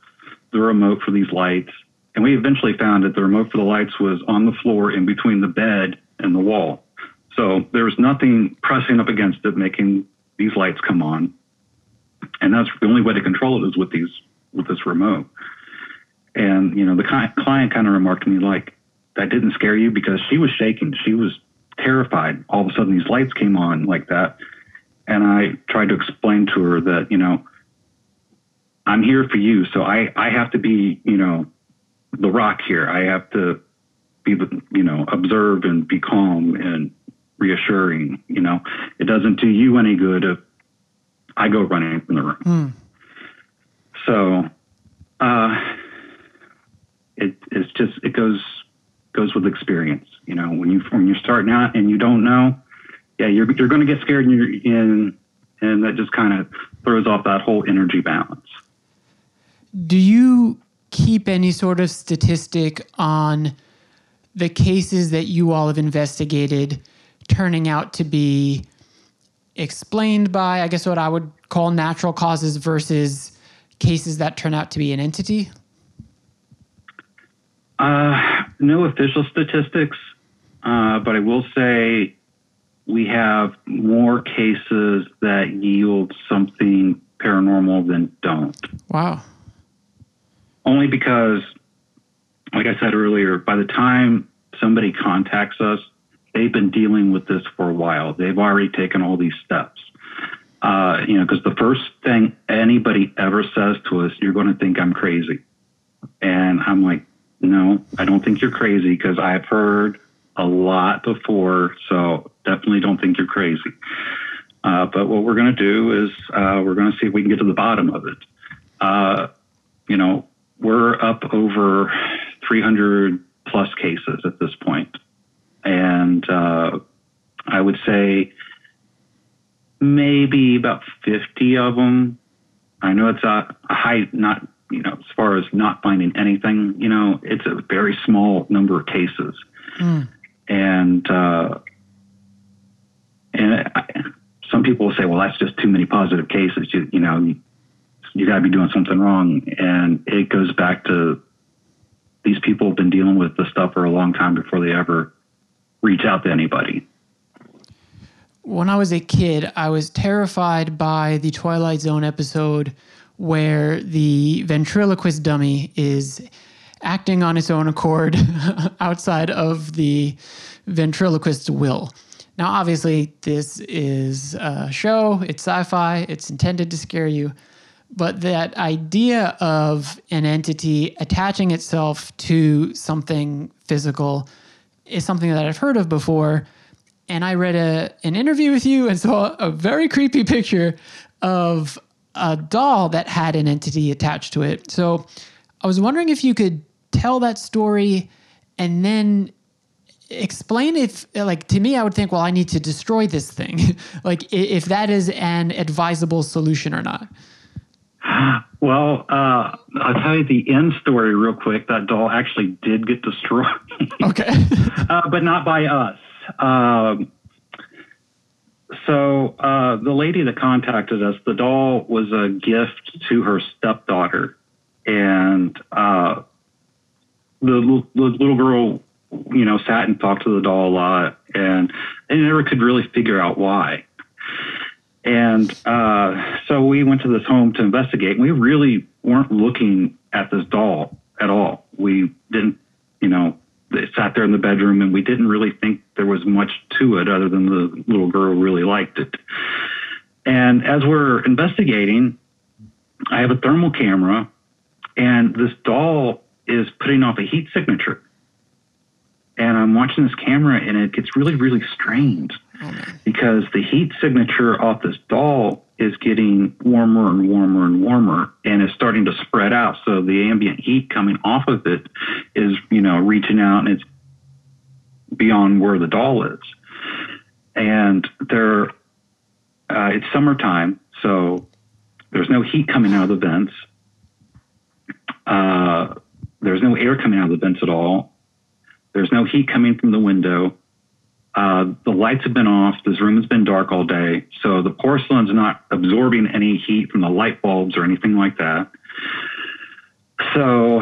the remote for these lights. And we eventually found that the remote for the lights was on the floor in between the bed and the wall. So there was nothing pressing up against it, making these lights come on. And that's the only way to control it is with these, with this remote. And, you know, the client kind of remarked to me, like, that didn't scare you? Because she was shaking. She was terrified. All of a sudden these lights came on like that. And I tried to explain to her that, you know, I'm here for you. So I, I have to be, you know, the rock here. I have to be, you know, observe and be calm and reassuring. You know, it doesn't do you any good if I go running from the room. Mm. So uh, it, it's just, it goes goes with experience. You know, when you when you're starting out and you don't know, yeah, you're you're going to get scared, and you're in, and that just kind of throws off that whole energy balance. Do you keep any sort of statistic on the cases that you all have investigated turning out to be explained by, I guess, what I would call natural causes versus cases that turn out to be an entity? Uh, no official statistics, uh, but I will say we have more cases that yield something paranormal than don't. Wow. Only because, like I said earlier, by the time somebody contacts us, they've been dealing with this for a while. They've already taken all these steps. Uh, you know, because the first thing anybody ever says to us, you're going to think I'm crazy. And I'm like, no, I don't think you're crazy, because I've heard a lot before. So definitely don't think you're crazy. Uh, but what we're going to do is uh, we're going to see if we can get to the bottom of it. Uh, you know, we're up over three hundred plus cases at this point. And uh, I would say maybe about fifty of them. I know it's a high, not, you know, as far as not finding anything, you know, it's a very small number of cases. Mm. And, uh, and I, some people will say, well, that's just too many positive cases. You, you know, you, you gotta be doing something wrong. And it goes back to these people have been dealing with this stuff for a long time before they ever reach out to anybody. When I was a kid, I was terrified by the Twilight Zone episode where the ventriloquist dummy is acting on its own accord outside of the ventriloquist's will. Now, obviously, this is a show. It's sci-fi. It's intended to scare you. But that idea of an entity attaching itself to something physical is something that I've heard of before. And I read a, an interview with you and saw a very creepy picture of a doll that had an entity attached to it. So I was wondering if you could tell that story and then explain if, like, to me, I would think, well, I need to destroy this thing. Like, if that is an advisable solution or not. Well, uh, I'll tell you the end story real quick. That doll actually did get destroyed. Okay. uh, but not by us. Um, so uh, the lady that contacted us, the doll was a gift to her stepdaughter, and uh, the, the little girl, you know, sat and talked to the doll a lot, and they never could really figure out why. And uh, so we went to this home to investigate, and we really weren't looking at this doll at all. We didn't, you know. It sat there in the bedroom, and we didn't really think there was much to it other than the little girl really liked it. And as we're investigating, I have a thermal camera, and this doll is putting off a heat signature. And I'm watching this camera, and it gets really, really strange because the heat signature off this doll is getting warmer and warmer and warmer, and it's starting to spread out. So the ambient heat coming off of it is, you know, reaching out, and it's beyond where the doll is. And there, uh, it's summertime, so there's no heat coming out of the vents. Uh, there's no air coming out of the vents at all. There's no heat coming from the window. Uh, the lights have been off. This room has been dark all day. So the porcelain's not absorbing any heat from the light bulbs or anything like that. So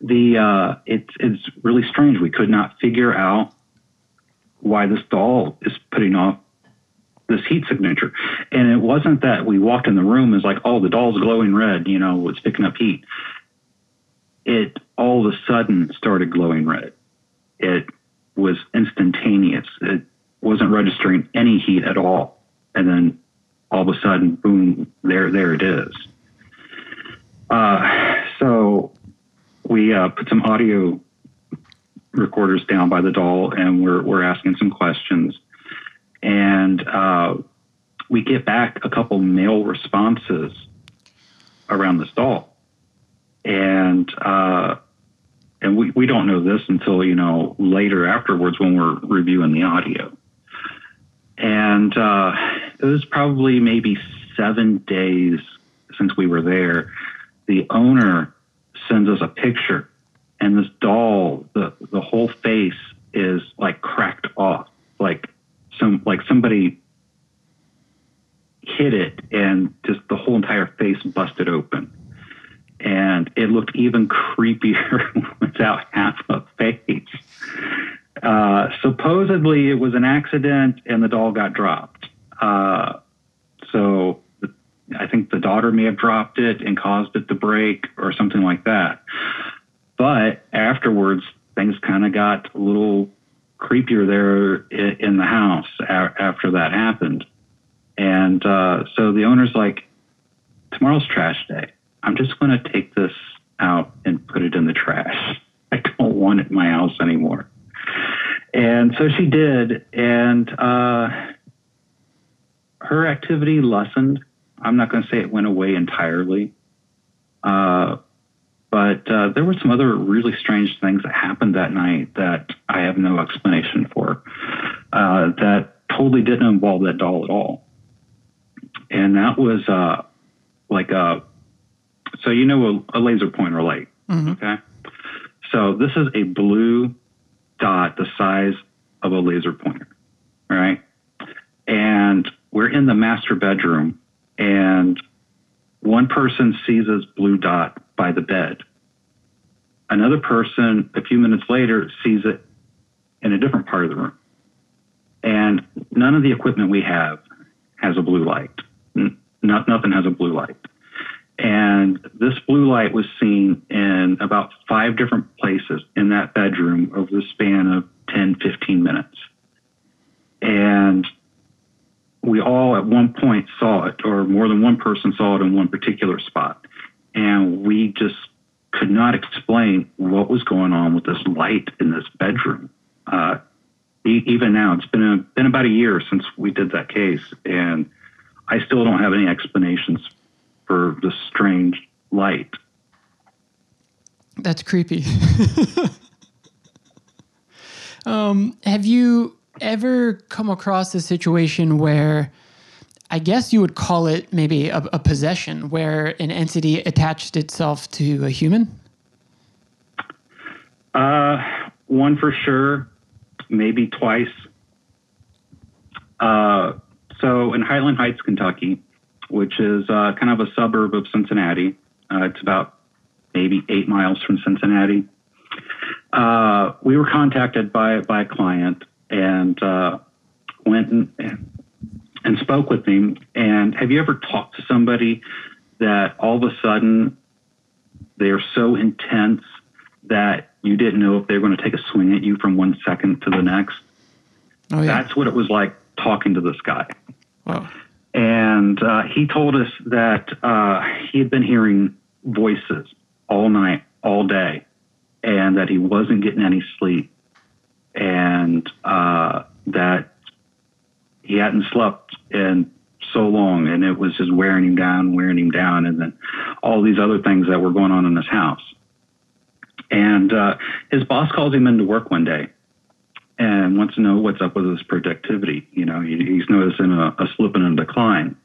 the uh, it's it's really strange. We could not figure out why this doll is putting off this heat signature. And it wasn't that we walked in the room and was like, oh, the doll's glowing red, you know, it's picking up heat. It all of a sudden started glowing red. It was instantaneous. It wasn't registering any heat at all. And then all of a sudden, boom, there there it is. Uh, so we uh, put some audio recorders down by the doll, and we're, we're asking some questions. And uh, we get back a couple male responses around this doll. And uh, And we, we don't know this until, you know, later afterwards when we're reviewing the audio. And uh, it was probably maybe seven days since we were there. The owner sends us a picture, and this doll, the, the whole face is like cracked off, like some like somebody hit it and just the whole entire face busted open. and it looked even creepier without half a face. Uh, supposedly it was an accident and the doll got dropped. Uh, so I think the daughter may have dropped it and caused it to break or something like that. But afterwards, things kind of got a little creepier there in the house after that happened. And uh, so the owner's like, tomorrow's trash day. I'm just going to take this out and put it in the trash. I don't want it in my house anymore. And so she did. And uh, her activity lessened. I'm not going to say it went away entirely. Uh, but uh, there were some other really strange things that happened that night that I have no explanation for, uh, that totally didn't involve that doll at all. And that was uh, like a, so you know a, a laser pointer light, mm-hmm. okay? So this is a blue dot the size of a laser pointer, right? And we're in the master bedroom, and one person sees this blue dot by the bed. Another person, a few minutes later, sees it in a different part of the room. And none of the equipment we have has a blue light. N- nothing has a blue light. And this blue light was seen in about five different places in that bedroom over the span of ten, fifteen minutes. And we all at one point saw it, or more than one person saw it in one particular spot. And we just could not explain what was going on with this light in this bedroom. Uh, even now, it's been, a, been about a year since we did that case, and I still don't have any explanations for the strange light. That's creepy. um, have you ever come across a situation where, I guess you would call it maybe a, a possession, where an entity attached itself to a human? Uh, one for sure, maybe twice. Uh, so in Highland Heights, Kentucky, which is uh, kind of a suburb of Cincinnati. Uh, it's about maybe eight miles from Cincinnati. Uh, we were contacted by by a client and uh, went and, and spoke with him. And have you ever talked to somebody that all of a sudden they are so intense that you didn't know if they were going to take a swing at you from one second to the next? Oh, yeah. That's what it was like talking to this guy. Wow. And uh, he told us that uh, he had been hearing voices all night, all day, and that he wasn't getting any sleep, and uh, that he hadn't slept in so long, and it was just wearing him down, wearing him down, and then all these other things that were going on in his house. And uh, his boss calls him into work one day and wants to know what's up with his productivity. You know, he, he's noticing a, a slip and a decline.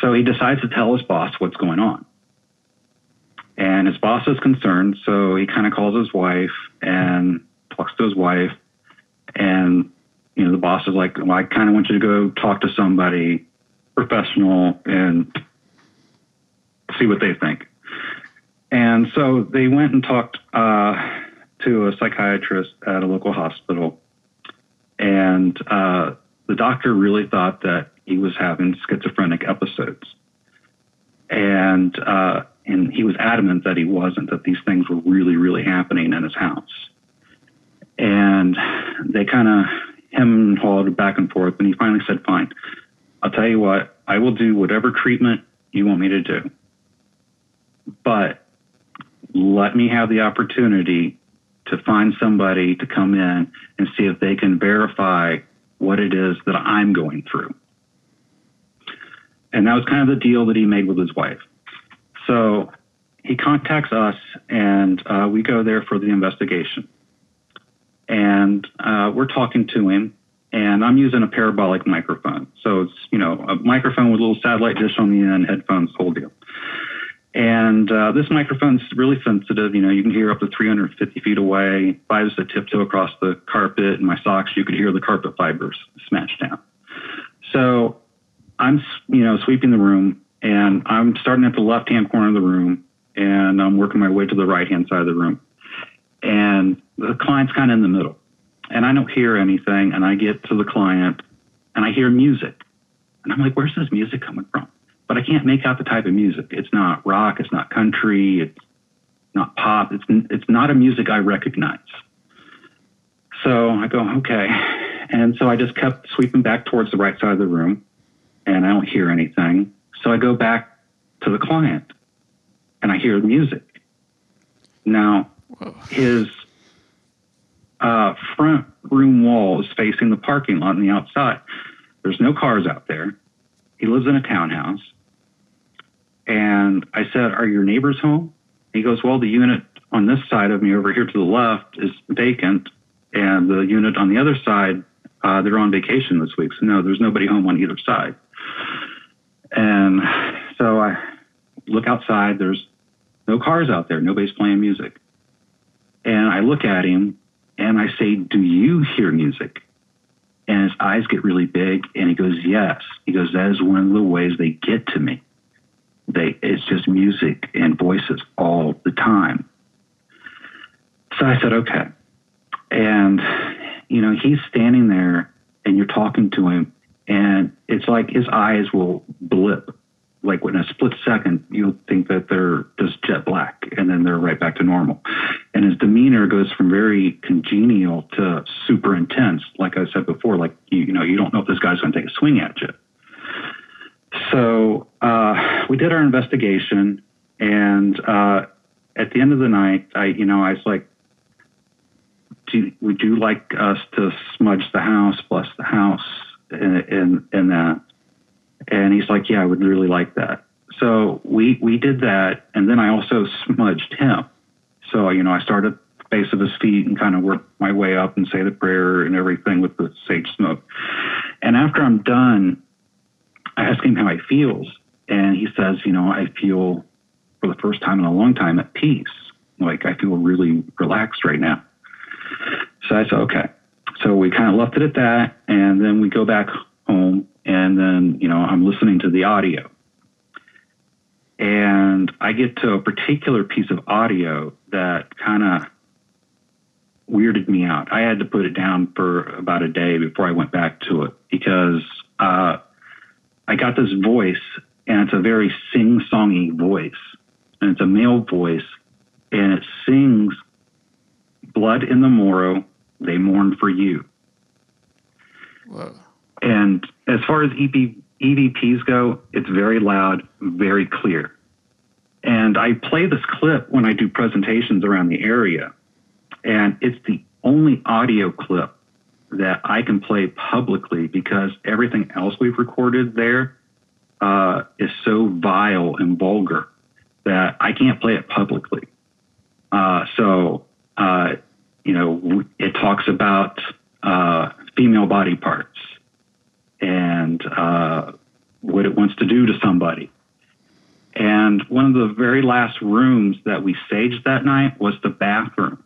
So he decides to tell his boss what's going on. And his boss is concerned, so he kind of calls his wife and talks to his wife. And, you know, the boss is like, well, I kind of want you to go talk to somebody professional and see what they think. And so they went and talked uh, to a psychiatrist at a local hospital, and uh, the doctor really thought that he was having schizophrenic episodes, and uh, and he was adamant that he wasn't, that these things were really, really happening in his house. And they kind of hemmed and hawed back and forth, and he finally said, fine, I'll tell you what, I will do whatever treatment you want me to do, but let me have the opportunity to find somebody to come in and see if they can verify what it is that I'm going through. And that was kind of the deal that he made with his wife. So he contacts us, and uh, we go there for the investigation. And uh, we're talking to him, and I'm using a parabolic microphone. So it's, you know, a microphone with a little satellite dish on the end, headphones, whole deal. And uh, this microphone's really sensitive. You know, you can hear up to three hundred fifty feet away. If I was to tiptoe across the carpet in my socks, you could hear the carpet fibers smash down. So I'm, you know, sweeping the room, and I'm starting at the left-hand corner of the room, and I'm working my way to the right-hand side of the room. And the client's kind of in the middle. And I don't hear anything, and I get to the client, and I hear music. And I'm like, where's this music coming from? But I can't make out the type of music. It's not rock, it's not country, it's not pop. It's it's not a music I recognize. So I go, okay. And so I just kept sweeping back towards the right side of the room, and I don't hear anything. So I go back to the client, and I hear the music. Now, whoa. His uh, front room wall is facing the parking lot on the outside. There's no cars out there. He lives in a townhouse. And I said, are your neighbors home? He goes, well, the unit on this side of me over here to the left is vacant, and the unit on the other side, uh, they're on vacation this week. So, no, there's nobody home on either side. And so I look outside. There's no cars out there. Nobody's playing music. And I look at him, and I say, do you hear music? And his eyes get really big, and he goes, yes. He goes, that is one of the ways they get to me. They, it's just music and voices all the time. So I said, okay. And, you know, he's standing there, and you're talking to him, and it's like his eyes will blip. Like in a split second, you'll think that they're just jet black, and then they're right back to normal. And his demeanor goes from very congenial to super intense. Like I said before, like, you, you know, you don't know if this guy's going to take a swing at you. So uh, we did our investigation, and uh, at the end of the night, I, you know, I was like, Do, would you like us to smudge the house, bless the house, and, and, and that? And he's like, yeah, I would really like that. So we we did that, and then I also smudged him. So, you know, I started at the base of his feet and kind of worked my way up and say the prayer and everything with the sage smoke. And after I'm done, I ask him how he feels. And he says, you know, I feel for the first time in a long time at peace. Like, I feel really relaxed right now. So I said, okay. So we kind of left it at that, and then we go back home. And then, you know, I'm listening to the audio. And I get to a particular piece of audio that kind of weirded me out. I had to put it down for about a day before I went back to it, because uh, I got this voice, and it's a very sing-songy voice. And it's a male voice, and it sings, blood in the morrow, they mourn for you. Whoa. And as far as E V Ps go, it's very loud, very clear. And I play this clip when I do presentations around the area, and it's the only audio clip that I can play publicly, because everything else we've recorded there uh, is so vile and vulgar that I can't play it publicly. Uh, so, uh, you know, it talks about uh, female body parts, and uh, what it wants to do to somebody. And one of the very last rooms that we saged that night was the bathroom.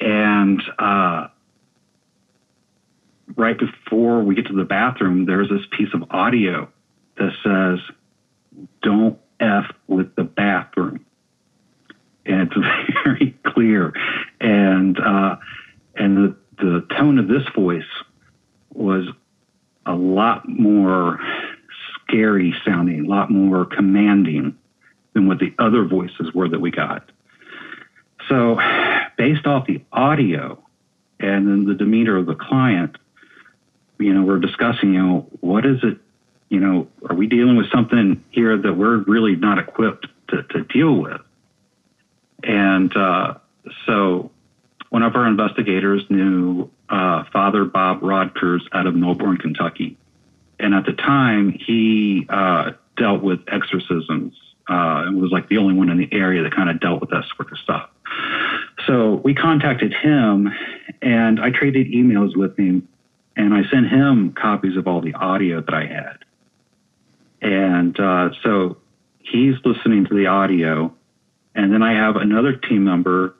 And uh, right before we get to the bathroom, there's this piece of audio that says, don't F with the bathroom. And it's very clear. And, uh, and the, the tone of this voice was a lot more scary sounding, a lot more commanding than what the other voices were that we got. So based off the audio and then the demeanor of the client, you know, we're discussing, you know, what is it, you know, are we dealing with something here that we're really not equipped to, to deal with? And uh, so one of our investigators knew Uh, Father Bob Rodgers out of Melbourne, Kentucky. And at the time, he uh, dealt with exorcisms. Uh, and was like the only one in the area that kind of dealt with that sort of stuff. So we contacted him, and I traded emails with him, and I sent him copies of all the audio that I had. And uh, so he's listening to the audio. And then I have another team member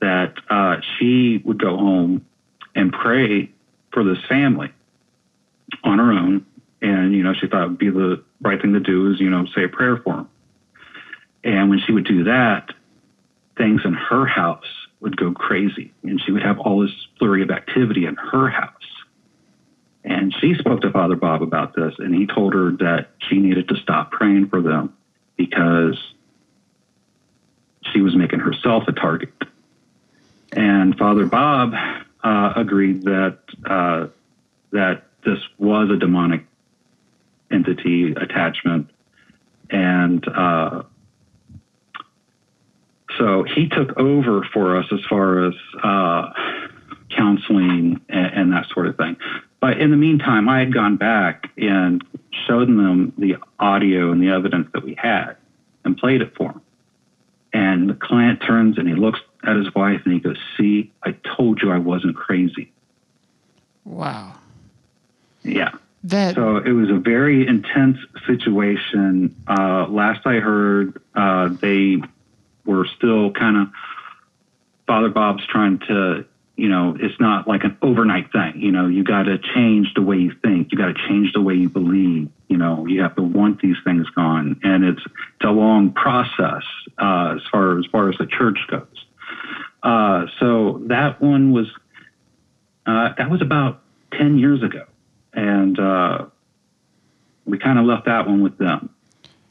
that uh, she would go home and pray for this family on her own. And, you know, she thought it would be the right thing to do is, you know, say a prayer for them. And when she would do that, things in her house would go crazy, and she would have all this flurry of activity in her house. And she spoke to Father Bob about this, and he told her that she needed to stop praying for them because she was making herself a target. And Father Bob uh, agreed that uh, that this was a demonic entity attachment, and uh, so he took over for us as far as uh, counseling and, and that sort of thing. But in the meantime, I had gone back and showed them the audio and the evidence that we had and played it for them. And the client turns and he looks at his wife and he goes, "See, I told you I wasn't crazy." Wow. Yeah. That... So it was a very intense situation. Uh, last I heard, uh, they were still kind of, Father Bob's trying to, you know, it's not like an overnight thing. You know, you got to change the way you think. You got to change the way you believe. You know, you have to want these things gone. And it's, it's a long process uh, as far as far as the church goes. Uh, so that one was, uh, that was about ten years ago. And uh, we kind of left that one with them,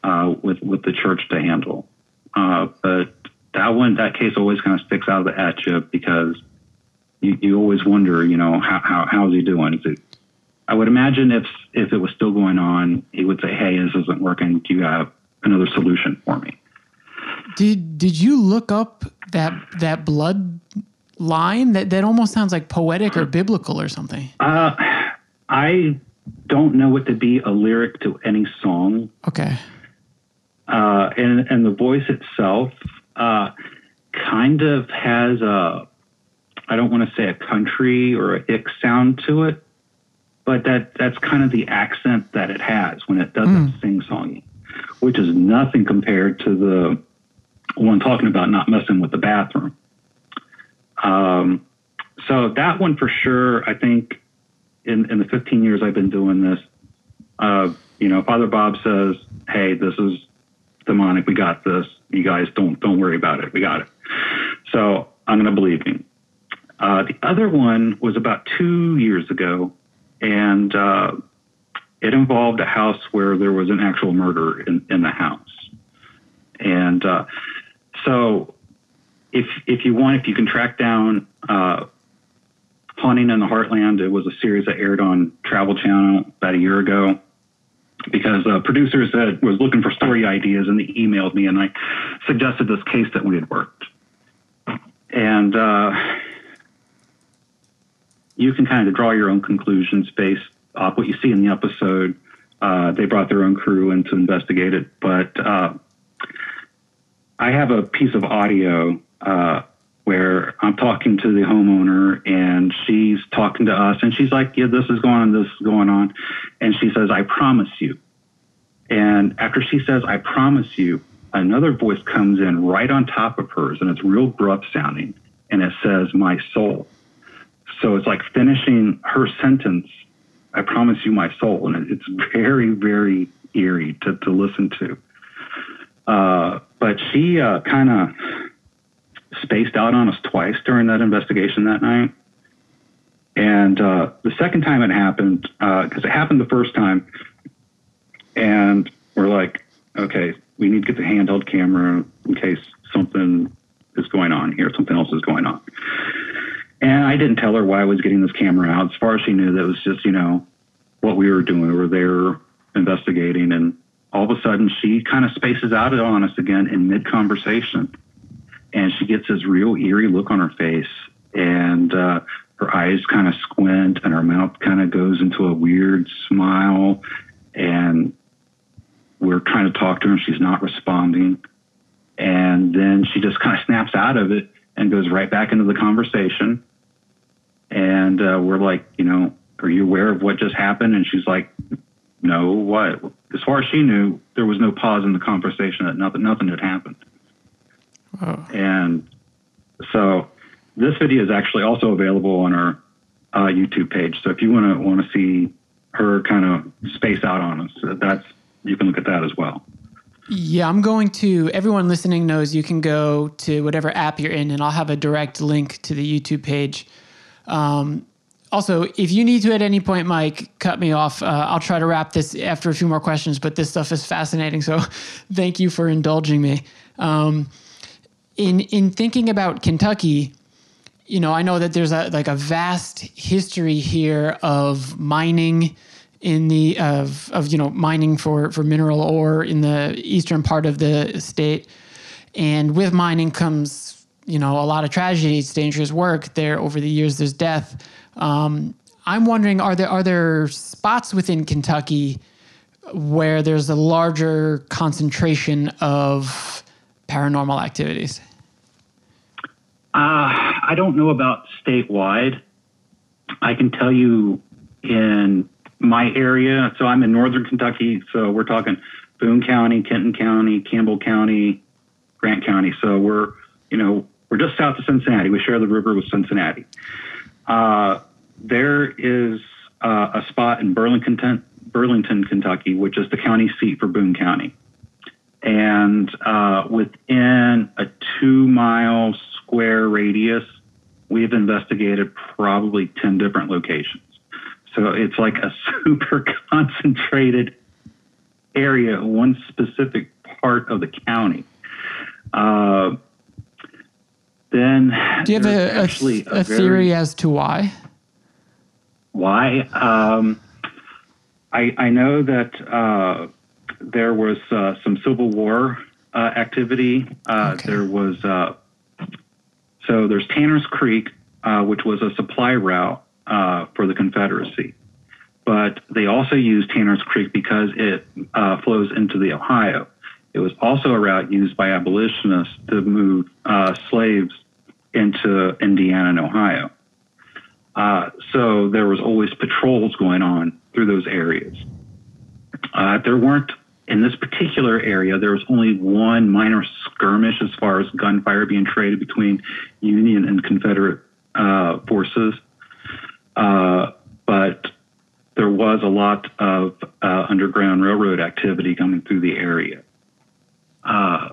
uh, with, with the church to handle. Uh, but that one, that case always kind of sticks out at you because You, you always wonder, you know, how how how's he doing? Is it, I would imagine if if it was still going on, he would say, "Hey, this isn't working. Do you have another solution for me?" Did Did you look up that that blood line? That that almost sounds like poetic or biblical or something. Uh, I don't know what to be a lyric to any song. Okay. Uh, and and the voice itself, uh, kind of has a, I don't want to say a country or a ick sound to it, but that, that's kind of the accent that it has when it doesn't mm. sing-songy, which is nothing compared to the one talking about not messing with the bathroom. Um, so that one for sure, I think in, in the fifteen years I've been doing this, uh, you know, Father Bob says, "Hey, this is demonic. We got this. You guys don't, don't worry about it. We got it." So I'm going to believe him. Uh, the other one was about two years ago, and uh, it involved a house where there was an actual murder in, in the house. And uh, so if if you want, if you can track down uh, Haunting in the Heartland, it was a series that aired on Travel Channel about a year ago, because uh, producers that was looking for story ideas, and they emailed me, and I suggested this case that we had worked. And... Uh, you can kind of draw your own conclusions based off what you see in the episode. Uh, they brought their own crew in to investigate it, but uh, I have a piece of audio uh, where I'm talking to the homeowner, and she's talking to us, and she's like, "Yeah, this is going on, this is going on," and she says, "I promise you." And after she says, "I promise you," another voice comes in right on top of hers, and it's real gruff sounding, and it says, "My soul." So it's like finishing her sentence, "I promise you my soul." And it's very, very eerie to, to listen to. Uh, but she uh, kind of spaced out on us twice during that investigation that night. And uh, the second time it happened, because uh, it happened the first time, and we're like, okay, we need to get the handheld camera in case something is going on here, something else is going on. And I didn't tell her why I was getting this camera out. As far as she knew, that was just, you know, what we were doing. We were there investigating, and all of a sudden she kind of spaces out on us again in mid-conversation. And she gets this real eerie look on her face, and uh, her eyes kind of squint, and her mouth kind of goes into a weird smile. And we're trying to talk to her, and she's not responding. And then she just kind of snaps out of it and goes right back into the conversation. And uh, we're like, you know, "Are you aware of what just happened?" And she's like, "No, what?" As far as she knew, there was no pause in the conversation, that nothing, nothing had happened. Oh. And so this video is actually also available on our uh, YouTube page. So if you want to want to see her kind of space out on us, that's, you can look at that as well. Yeah, I'm going to, everyone listening knows you can go to whatever app you're in, and I'll have a direct link to the YouTube page. Um, also, if you need to at any point, Mike, cut me off. Uh, I'll try to wrap this after a few more questions, but this stuff is fascinating, so thank you for indulging me. Um, in in thinking about Kentucky, you know, I know that there's a, like a vast history here of mining in the, of, of, you know, mining for, for mineral ore in the eastern part of the state. And with mining comes, you know, a lot of tragedy. It's dangerous work there. Over the years, there's death. Um, I'm wondering, are there, are there spots within Kentucky where there's a larger concentration of paranormal activities? Uh, I don't know about statewide. I can tell you in my area, so I'm in northern Kentucky, so we're talking Boone County, Kenton County, Campbell County, Grant County. So we're, you know, we're just south of Cincinnati. We share the river with Cincinnati. Uh, there is uh, a spot in Burlington, Burlington, Kentucky, which is the county seat for Boone County. And uh, within a two-mile square radius, we've investigated probably ten different locations. So it's like a super concentrated area, one specific part of the county. Uh, then do you have a, actually a, a theory very, as to why? Why? Um, I, I know that uh, there was uh, some Civil War uh, activity. Uh, okay. There was uh, so there's Tanner's Creek, uh, which was a supply route Uh, for the Confederacy. But they also used Tanner's Creek because it uh, flows into the Ohio. It was also a route used by abolitionists to move uh, slaves into Indiana and Ohio. Uh, so there was always patrols going on through those areas. Uh, there weren't, in this particular area, there was only one minor skirmish as far as gunfire being traded between Union and Confederate uh, forces. Uh, but there was a lot of uh, Underground Railroad activity coming through the area. Uh,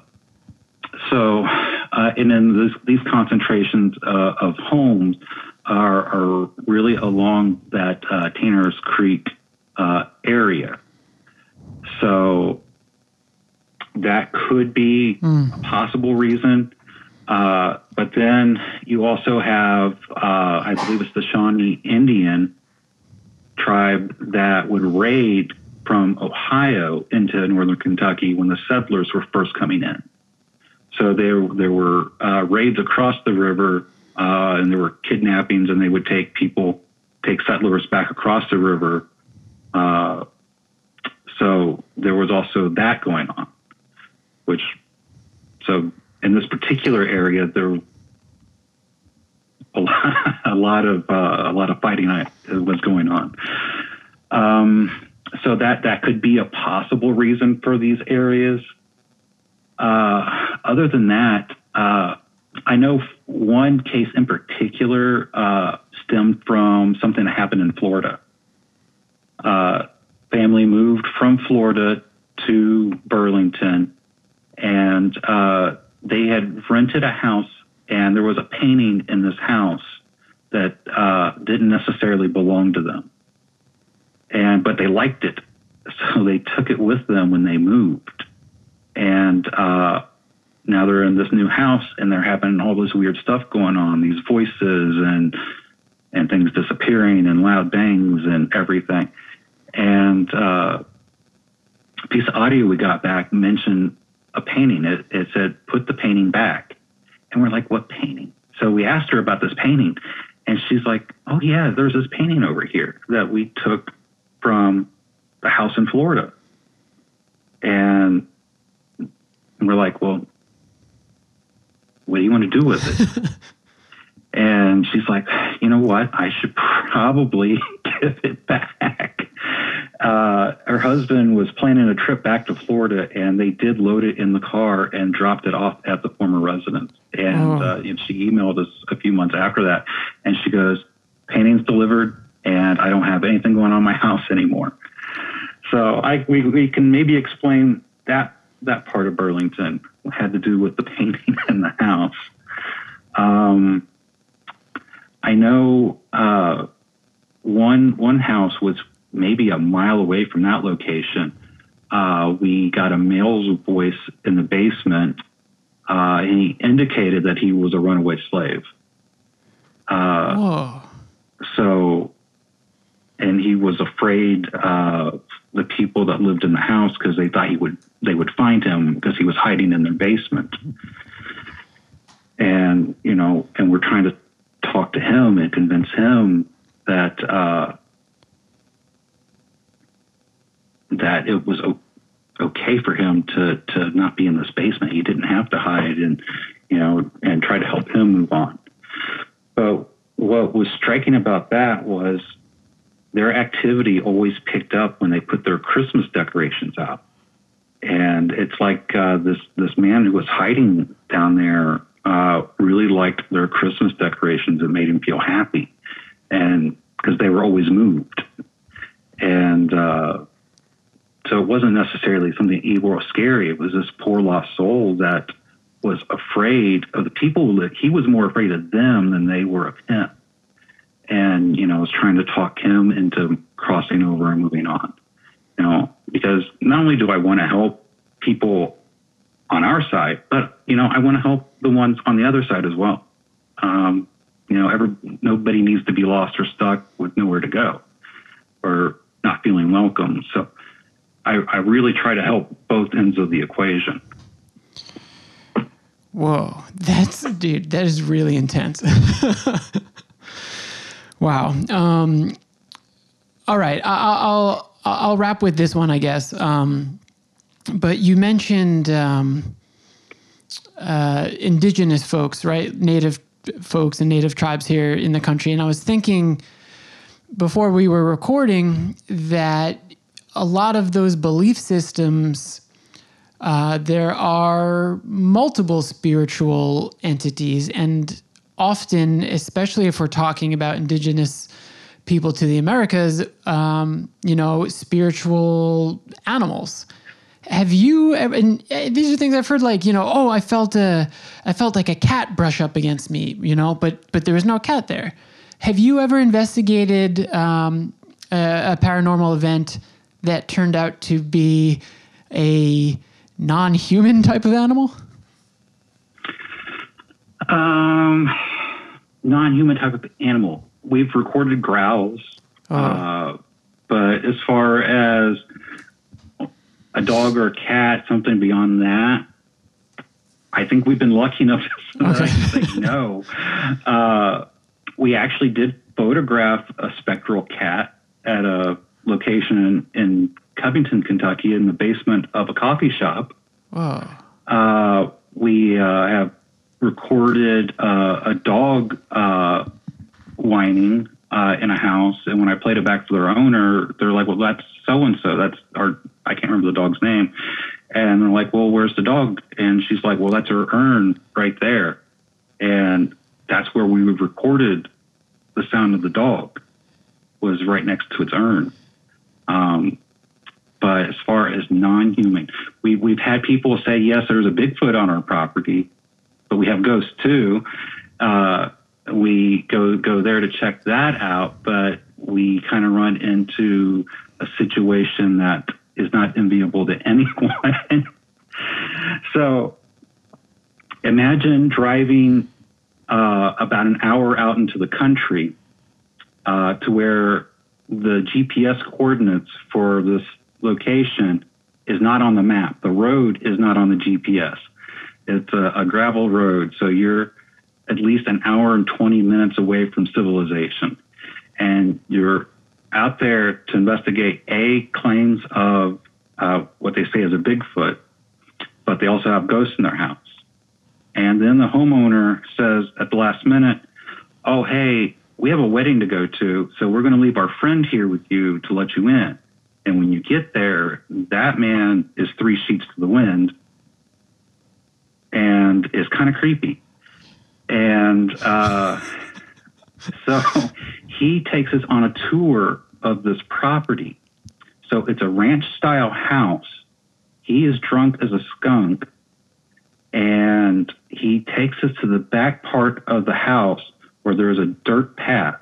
so, uh, and then this, these concentrations uh, of homes are, are really along that uh, Tanner's Creek uh, area. So that could be mm. a possible reason. Uh, but then you also have, uh, I believe it's the Shawnee Indian tribe that would raid from Ohio into northern Kentucky when the settlers were first coming in. So there, there were uh, raids across the river, uh, and there were kidnappings, and they would take people, take settlers back across the river. Uh, so there was also that going on, which, so... in this particular area, there a lot, a lot of uh, a lot of fighting was going on. Um, so that that could be a possible reason for these areas. Uh, other than that, uh, I know one case in particular uh, stemmed from something that happened in Florida. Uh, family moved from Florida to Burlington, and uh, they had rented a house, and there was a painting in this house that uh, didn't necessarily belong to them. And but they liked it, so they took it with them when they moved. And uh, now they're in this new house, and they're having all this weird stuff going on, these voices and and things disappearing and loud bangs and everything. And uh, a piece of audio we got back mentioned a painting. It, it said, put the painting back. And we're like, what painting? So we asked her about this painting, and she's like, oh yeah, there's this painting over here that we took from the house in Florida. And we're like, well, what do you want to do with it? And she's like, you know what? I should probably give it back. Uh, her husband was planning a trip back to Florida, and they did load it in the car and dropped it off at the former residence. And, oh. uh, and she emailed us a few months after that, and she goes, painting's delivered, and I don't have anything going on in my house anymore. So I, we, we can maybe explain that that part of Burlington had to do with the painting in the house. Um, I know uh, one one house was maybe a mile away from that location. Uh, we got a male's voice in the basement, uh, and he indicated that he was a runaway slave. Uh, Whoa. So, and he was afraid of uh, the people that lived in the house because they thought he would they would find him because he was hiding in their basement. And, you know, and we're trying to talk to him and convince him that uh, that it was o- okay for him to, to not be in this basement. He didn't have to hide, and, you know, and try to help him move on. But what was striking about that was their activity always picked up when they put their Christmas decorations out. And it's like uh, this, this man who was hiding down there uh, really liked their Christmas decorations. It made him feel happy, and because they were always moved. And uh, so it wasn't necessarily something evil or scary. It was this poor lost soul that was afraid of the people. That he was more afraid of them than they were of him. And, you know, I was trying to talk him into crossing over and moving on, you know, because not only do I want to help people on our side, but, you know, I want to help the ones on the other side as well. Um, you know, every, nobody needs to be lost or stuck with nowhere to go or not feeling welcome. So I, I really try to help both ends of the equation. Whoa, that's, dude, that is really intense. Wow. Um, all right. I'll, I'll, I'll wrap with this one, I guess. Um, but you mentioned um, uh, indigenous folks, right? Native folks and native tribes here in the country. And I was thinking before we were recording that a lot of those belief systems, uh, there are multiple spiritual entities, and often, especially if we're talking about indigenous people to the Americas, um, you know, spiritual animals. Have you ever, and these are things I've heard, like, you know, oh, I felt a, I felt like a cat brush up against me, you know, but, but there was no cat there. Have you ever investigated um, a, a paranormal event that turned out to be a non-human type of animal? Um, non-human type of animal. We've recorded growls, oh. uh, but as far as a dog or a cat, something beyond that, I think we've been lucky enough to okay. say no. Uh, we actually did photograph a spectral cat at a location in, in Covington, Kentucky, in the basement of a coffee shop. Wow. Uh, we uh, have recorded uh, a dog uh, whining uh, in a house, and when I played it back to their owner, they're like, "Well, that's so and so. That's our." I can't remember the dog's name, and they're like, "Well, where's the dog?" And she's like, "Well, that's her urn right there," and that's where we recorded the sound of the dog, was right next to its urn. Um, but as far as non-human, we we've had people say, "Yes, there's a Bigfoot on our property." But we have ghosts too. Uh, we go go there to check that out, but we kind of run into a situation that is not enviable to anyone. So imagine driving uh, about an hour out into the country uh, to where the G P S coordinates for this location is not on the map. The road is not on the G P S. It's a, a gravel road, so you're at least an hour and twenty minutes away from civilization. And you're out there to investigate, A, claims of uh, what they say is a Bigfoot, but they also have ghosts in their house. And then the homeowner says at the last minute, "Oh, hey, we have a wedding to go to, so we're going to leave our friend here with you to let you in." And when you get there, that man is three sheets to the wind, and it's kind of creepy. And uh, so he takes us on a tour of this property. So it's a ranch-style house. he is drunk as a skunk, and he takes us to the back part of the house where there is a dirt path.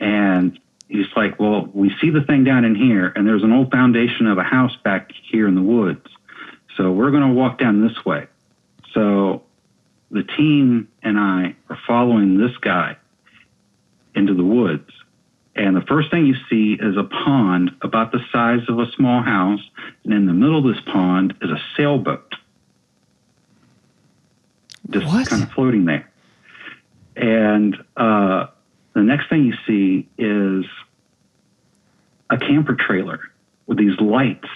And he's like, well, we see the thing down in here, and there's an old foundation of a house back here in the woods. So we're going to walk down this way. So the team and I are following this guy into the woods. And the first thing you see is a pond about the size of a small house. And in the middle of this pond is a sailboat. Just what? Kind of floating there. And uh, the next thing you see is a camper trailer with these lights,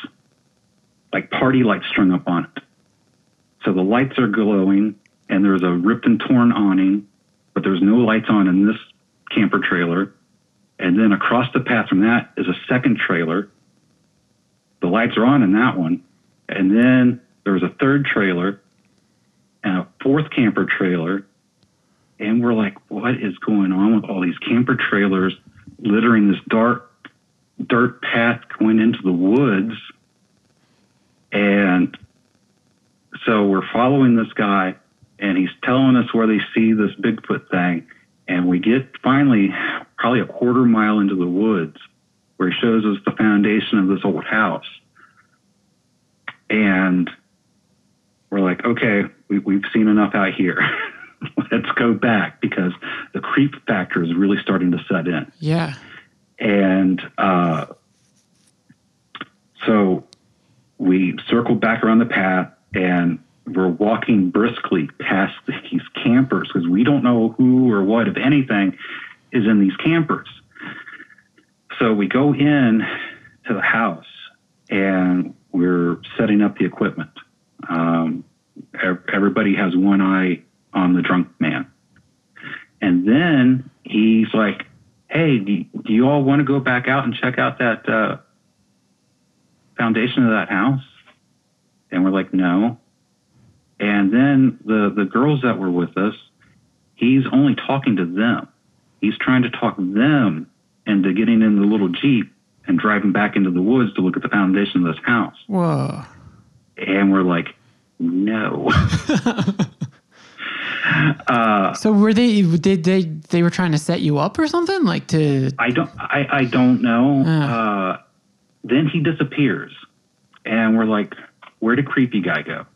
like party lights strung up on it. So the lights are glowing, and there's a ripped and torn awning, but there's no lights on in this camper trailer. And then across the path from that is a second trailer. The lights are on in that one. And then there's a third trailer and a fourth camper trailer. And we're like, what is going on with all these camper trailers littering this dark dirt path going into the woods? And so we're following this guy, and he's telling us where they see this Bigfoot thing. And we get finally probably a quarter mile into the woods where he shows us the foundation of this old house. And we're like, okay, we, we've seen enough out here. Let's go back, because the creep factor is really starting to set in. Yeah. And uh, so we circle back around the path, and we're walking briskly past these campers because we don't know who or what, if anything, is in these campers. So we go in to the house, and we're setting up the equipment. Um, everybody has one eye on the drunk man. And then he's like, hey, do you all want to go back out and check out that uh, foundation of that house? And we're like, no. And then the, the girls that were with us, he's only talking to them. He's trying to talk them into getting in the little Jeep and driving back into the woods to look at the foundation of this house. Whoa. And we're like, no. uh, so were they, did they, they were trying to set you up or something? Like to, I don't, I, I don't know. Uh. Uh, then he disappears, and we're like, where did creepy guy go?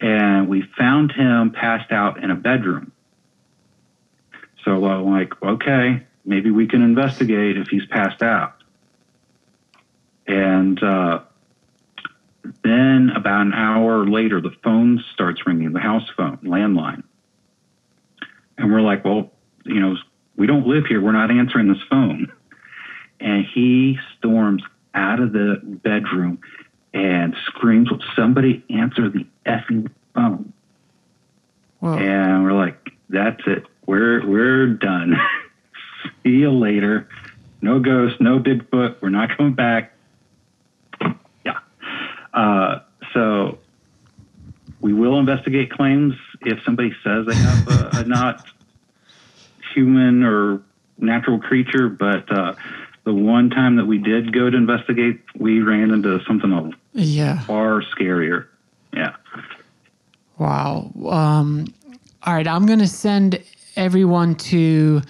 And we found him passed out in a bedroom. So I'm like, okay, maybe we can investigate if he's passed out. And uh, then about an hour later, the phone starts ringing, the house phone, landline. And we're like, well, you know, we don't live here. We're not answering this phone. And he storms out of the bedroom and screams, somebody answer the effing phone. Whoa. And we're like, that's it. We're we're done. See you later. No ghost, no Bigfoot. We're not coming back. Yeah. Uh, so we will investigate claims if somebody says they have a, a not human or natural creature, but uh, the one time that we did go to investigate, we ran into something else. Yeah. Far scarier. Yeah. Wow. Um, all right, I'm going to send everyone to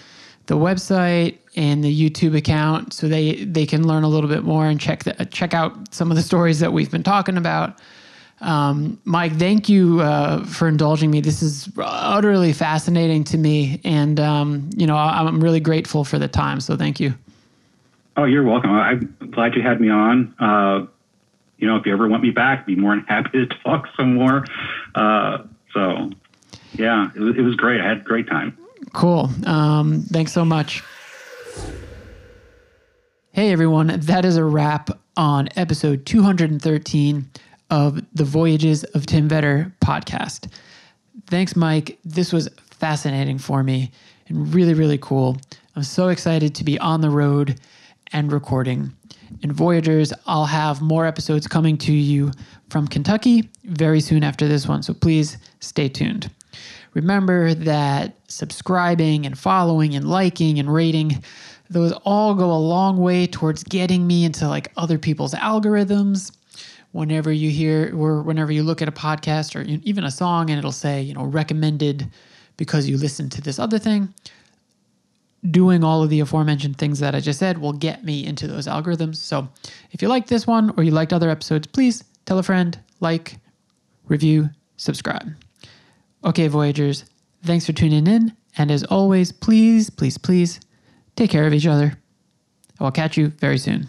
the website and the YouTube account so they, they can learn a little bit more and check the, uh, check out some of the stories that we've been talking about. Um, Mike, thank you uh, for indulging me. This is utterly fascinating to me, and um, you know, I'm really grateful for the time, so thank you. Oh, you're welcome. I'm glad you had me on. Uh, you know, if you ever want me back, I'd be more than happy to talk some more. Uh, so... Yeah, it was, it was great. I had a great time. Cool. Um, thanks so much. Hey, everyone. That is a wrap on episode two hundred thirteen of the Voyages of Tim Vetter podcast. Thanks, Mike. This was fascinating for me and really, really cool. I'm so excited to be on the road and recording. And Voyagers, I'll have more episodes coming to you from Kentucky very soon after this one, so please stay tuned. Remember that subscribing and following and liking and rating, those all go a long way towards getting me into like other people's algorithms, whenever you hear or whenever you look at a podcast or even a song and it'll say, you know, recommended because you listened to this other thing, doing all of the aforementioned things that I just said will get me into those algorithms. So if you like this one or you liked other episodes, please tell a friend, like, review, subscribe. Okay, Voyagers, thanks for tuning in. And as always, please, please, please take care of each other. I'll catch you very soon.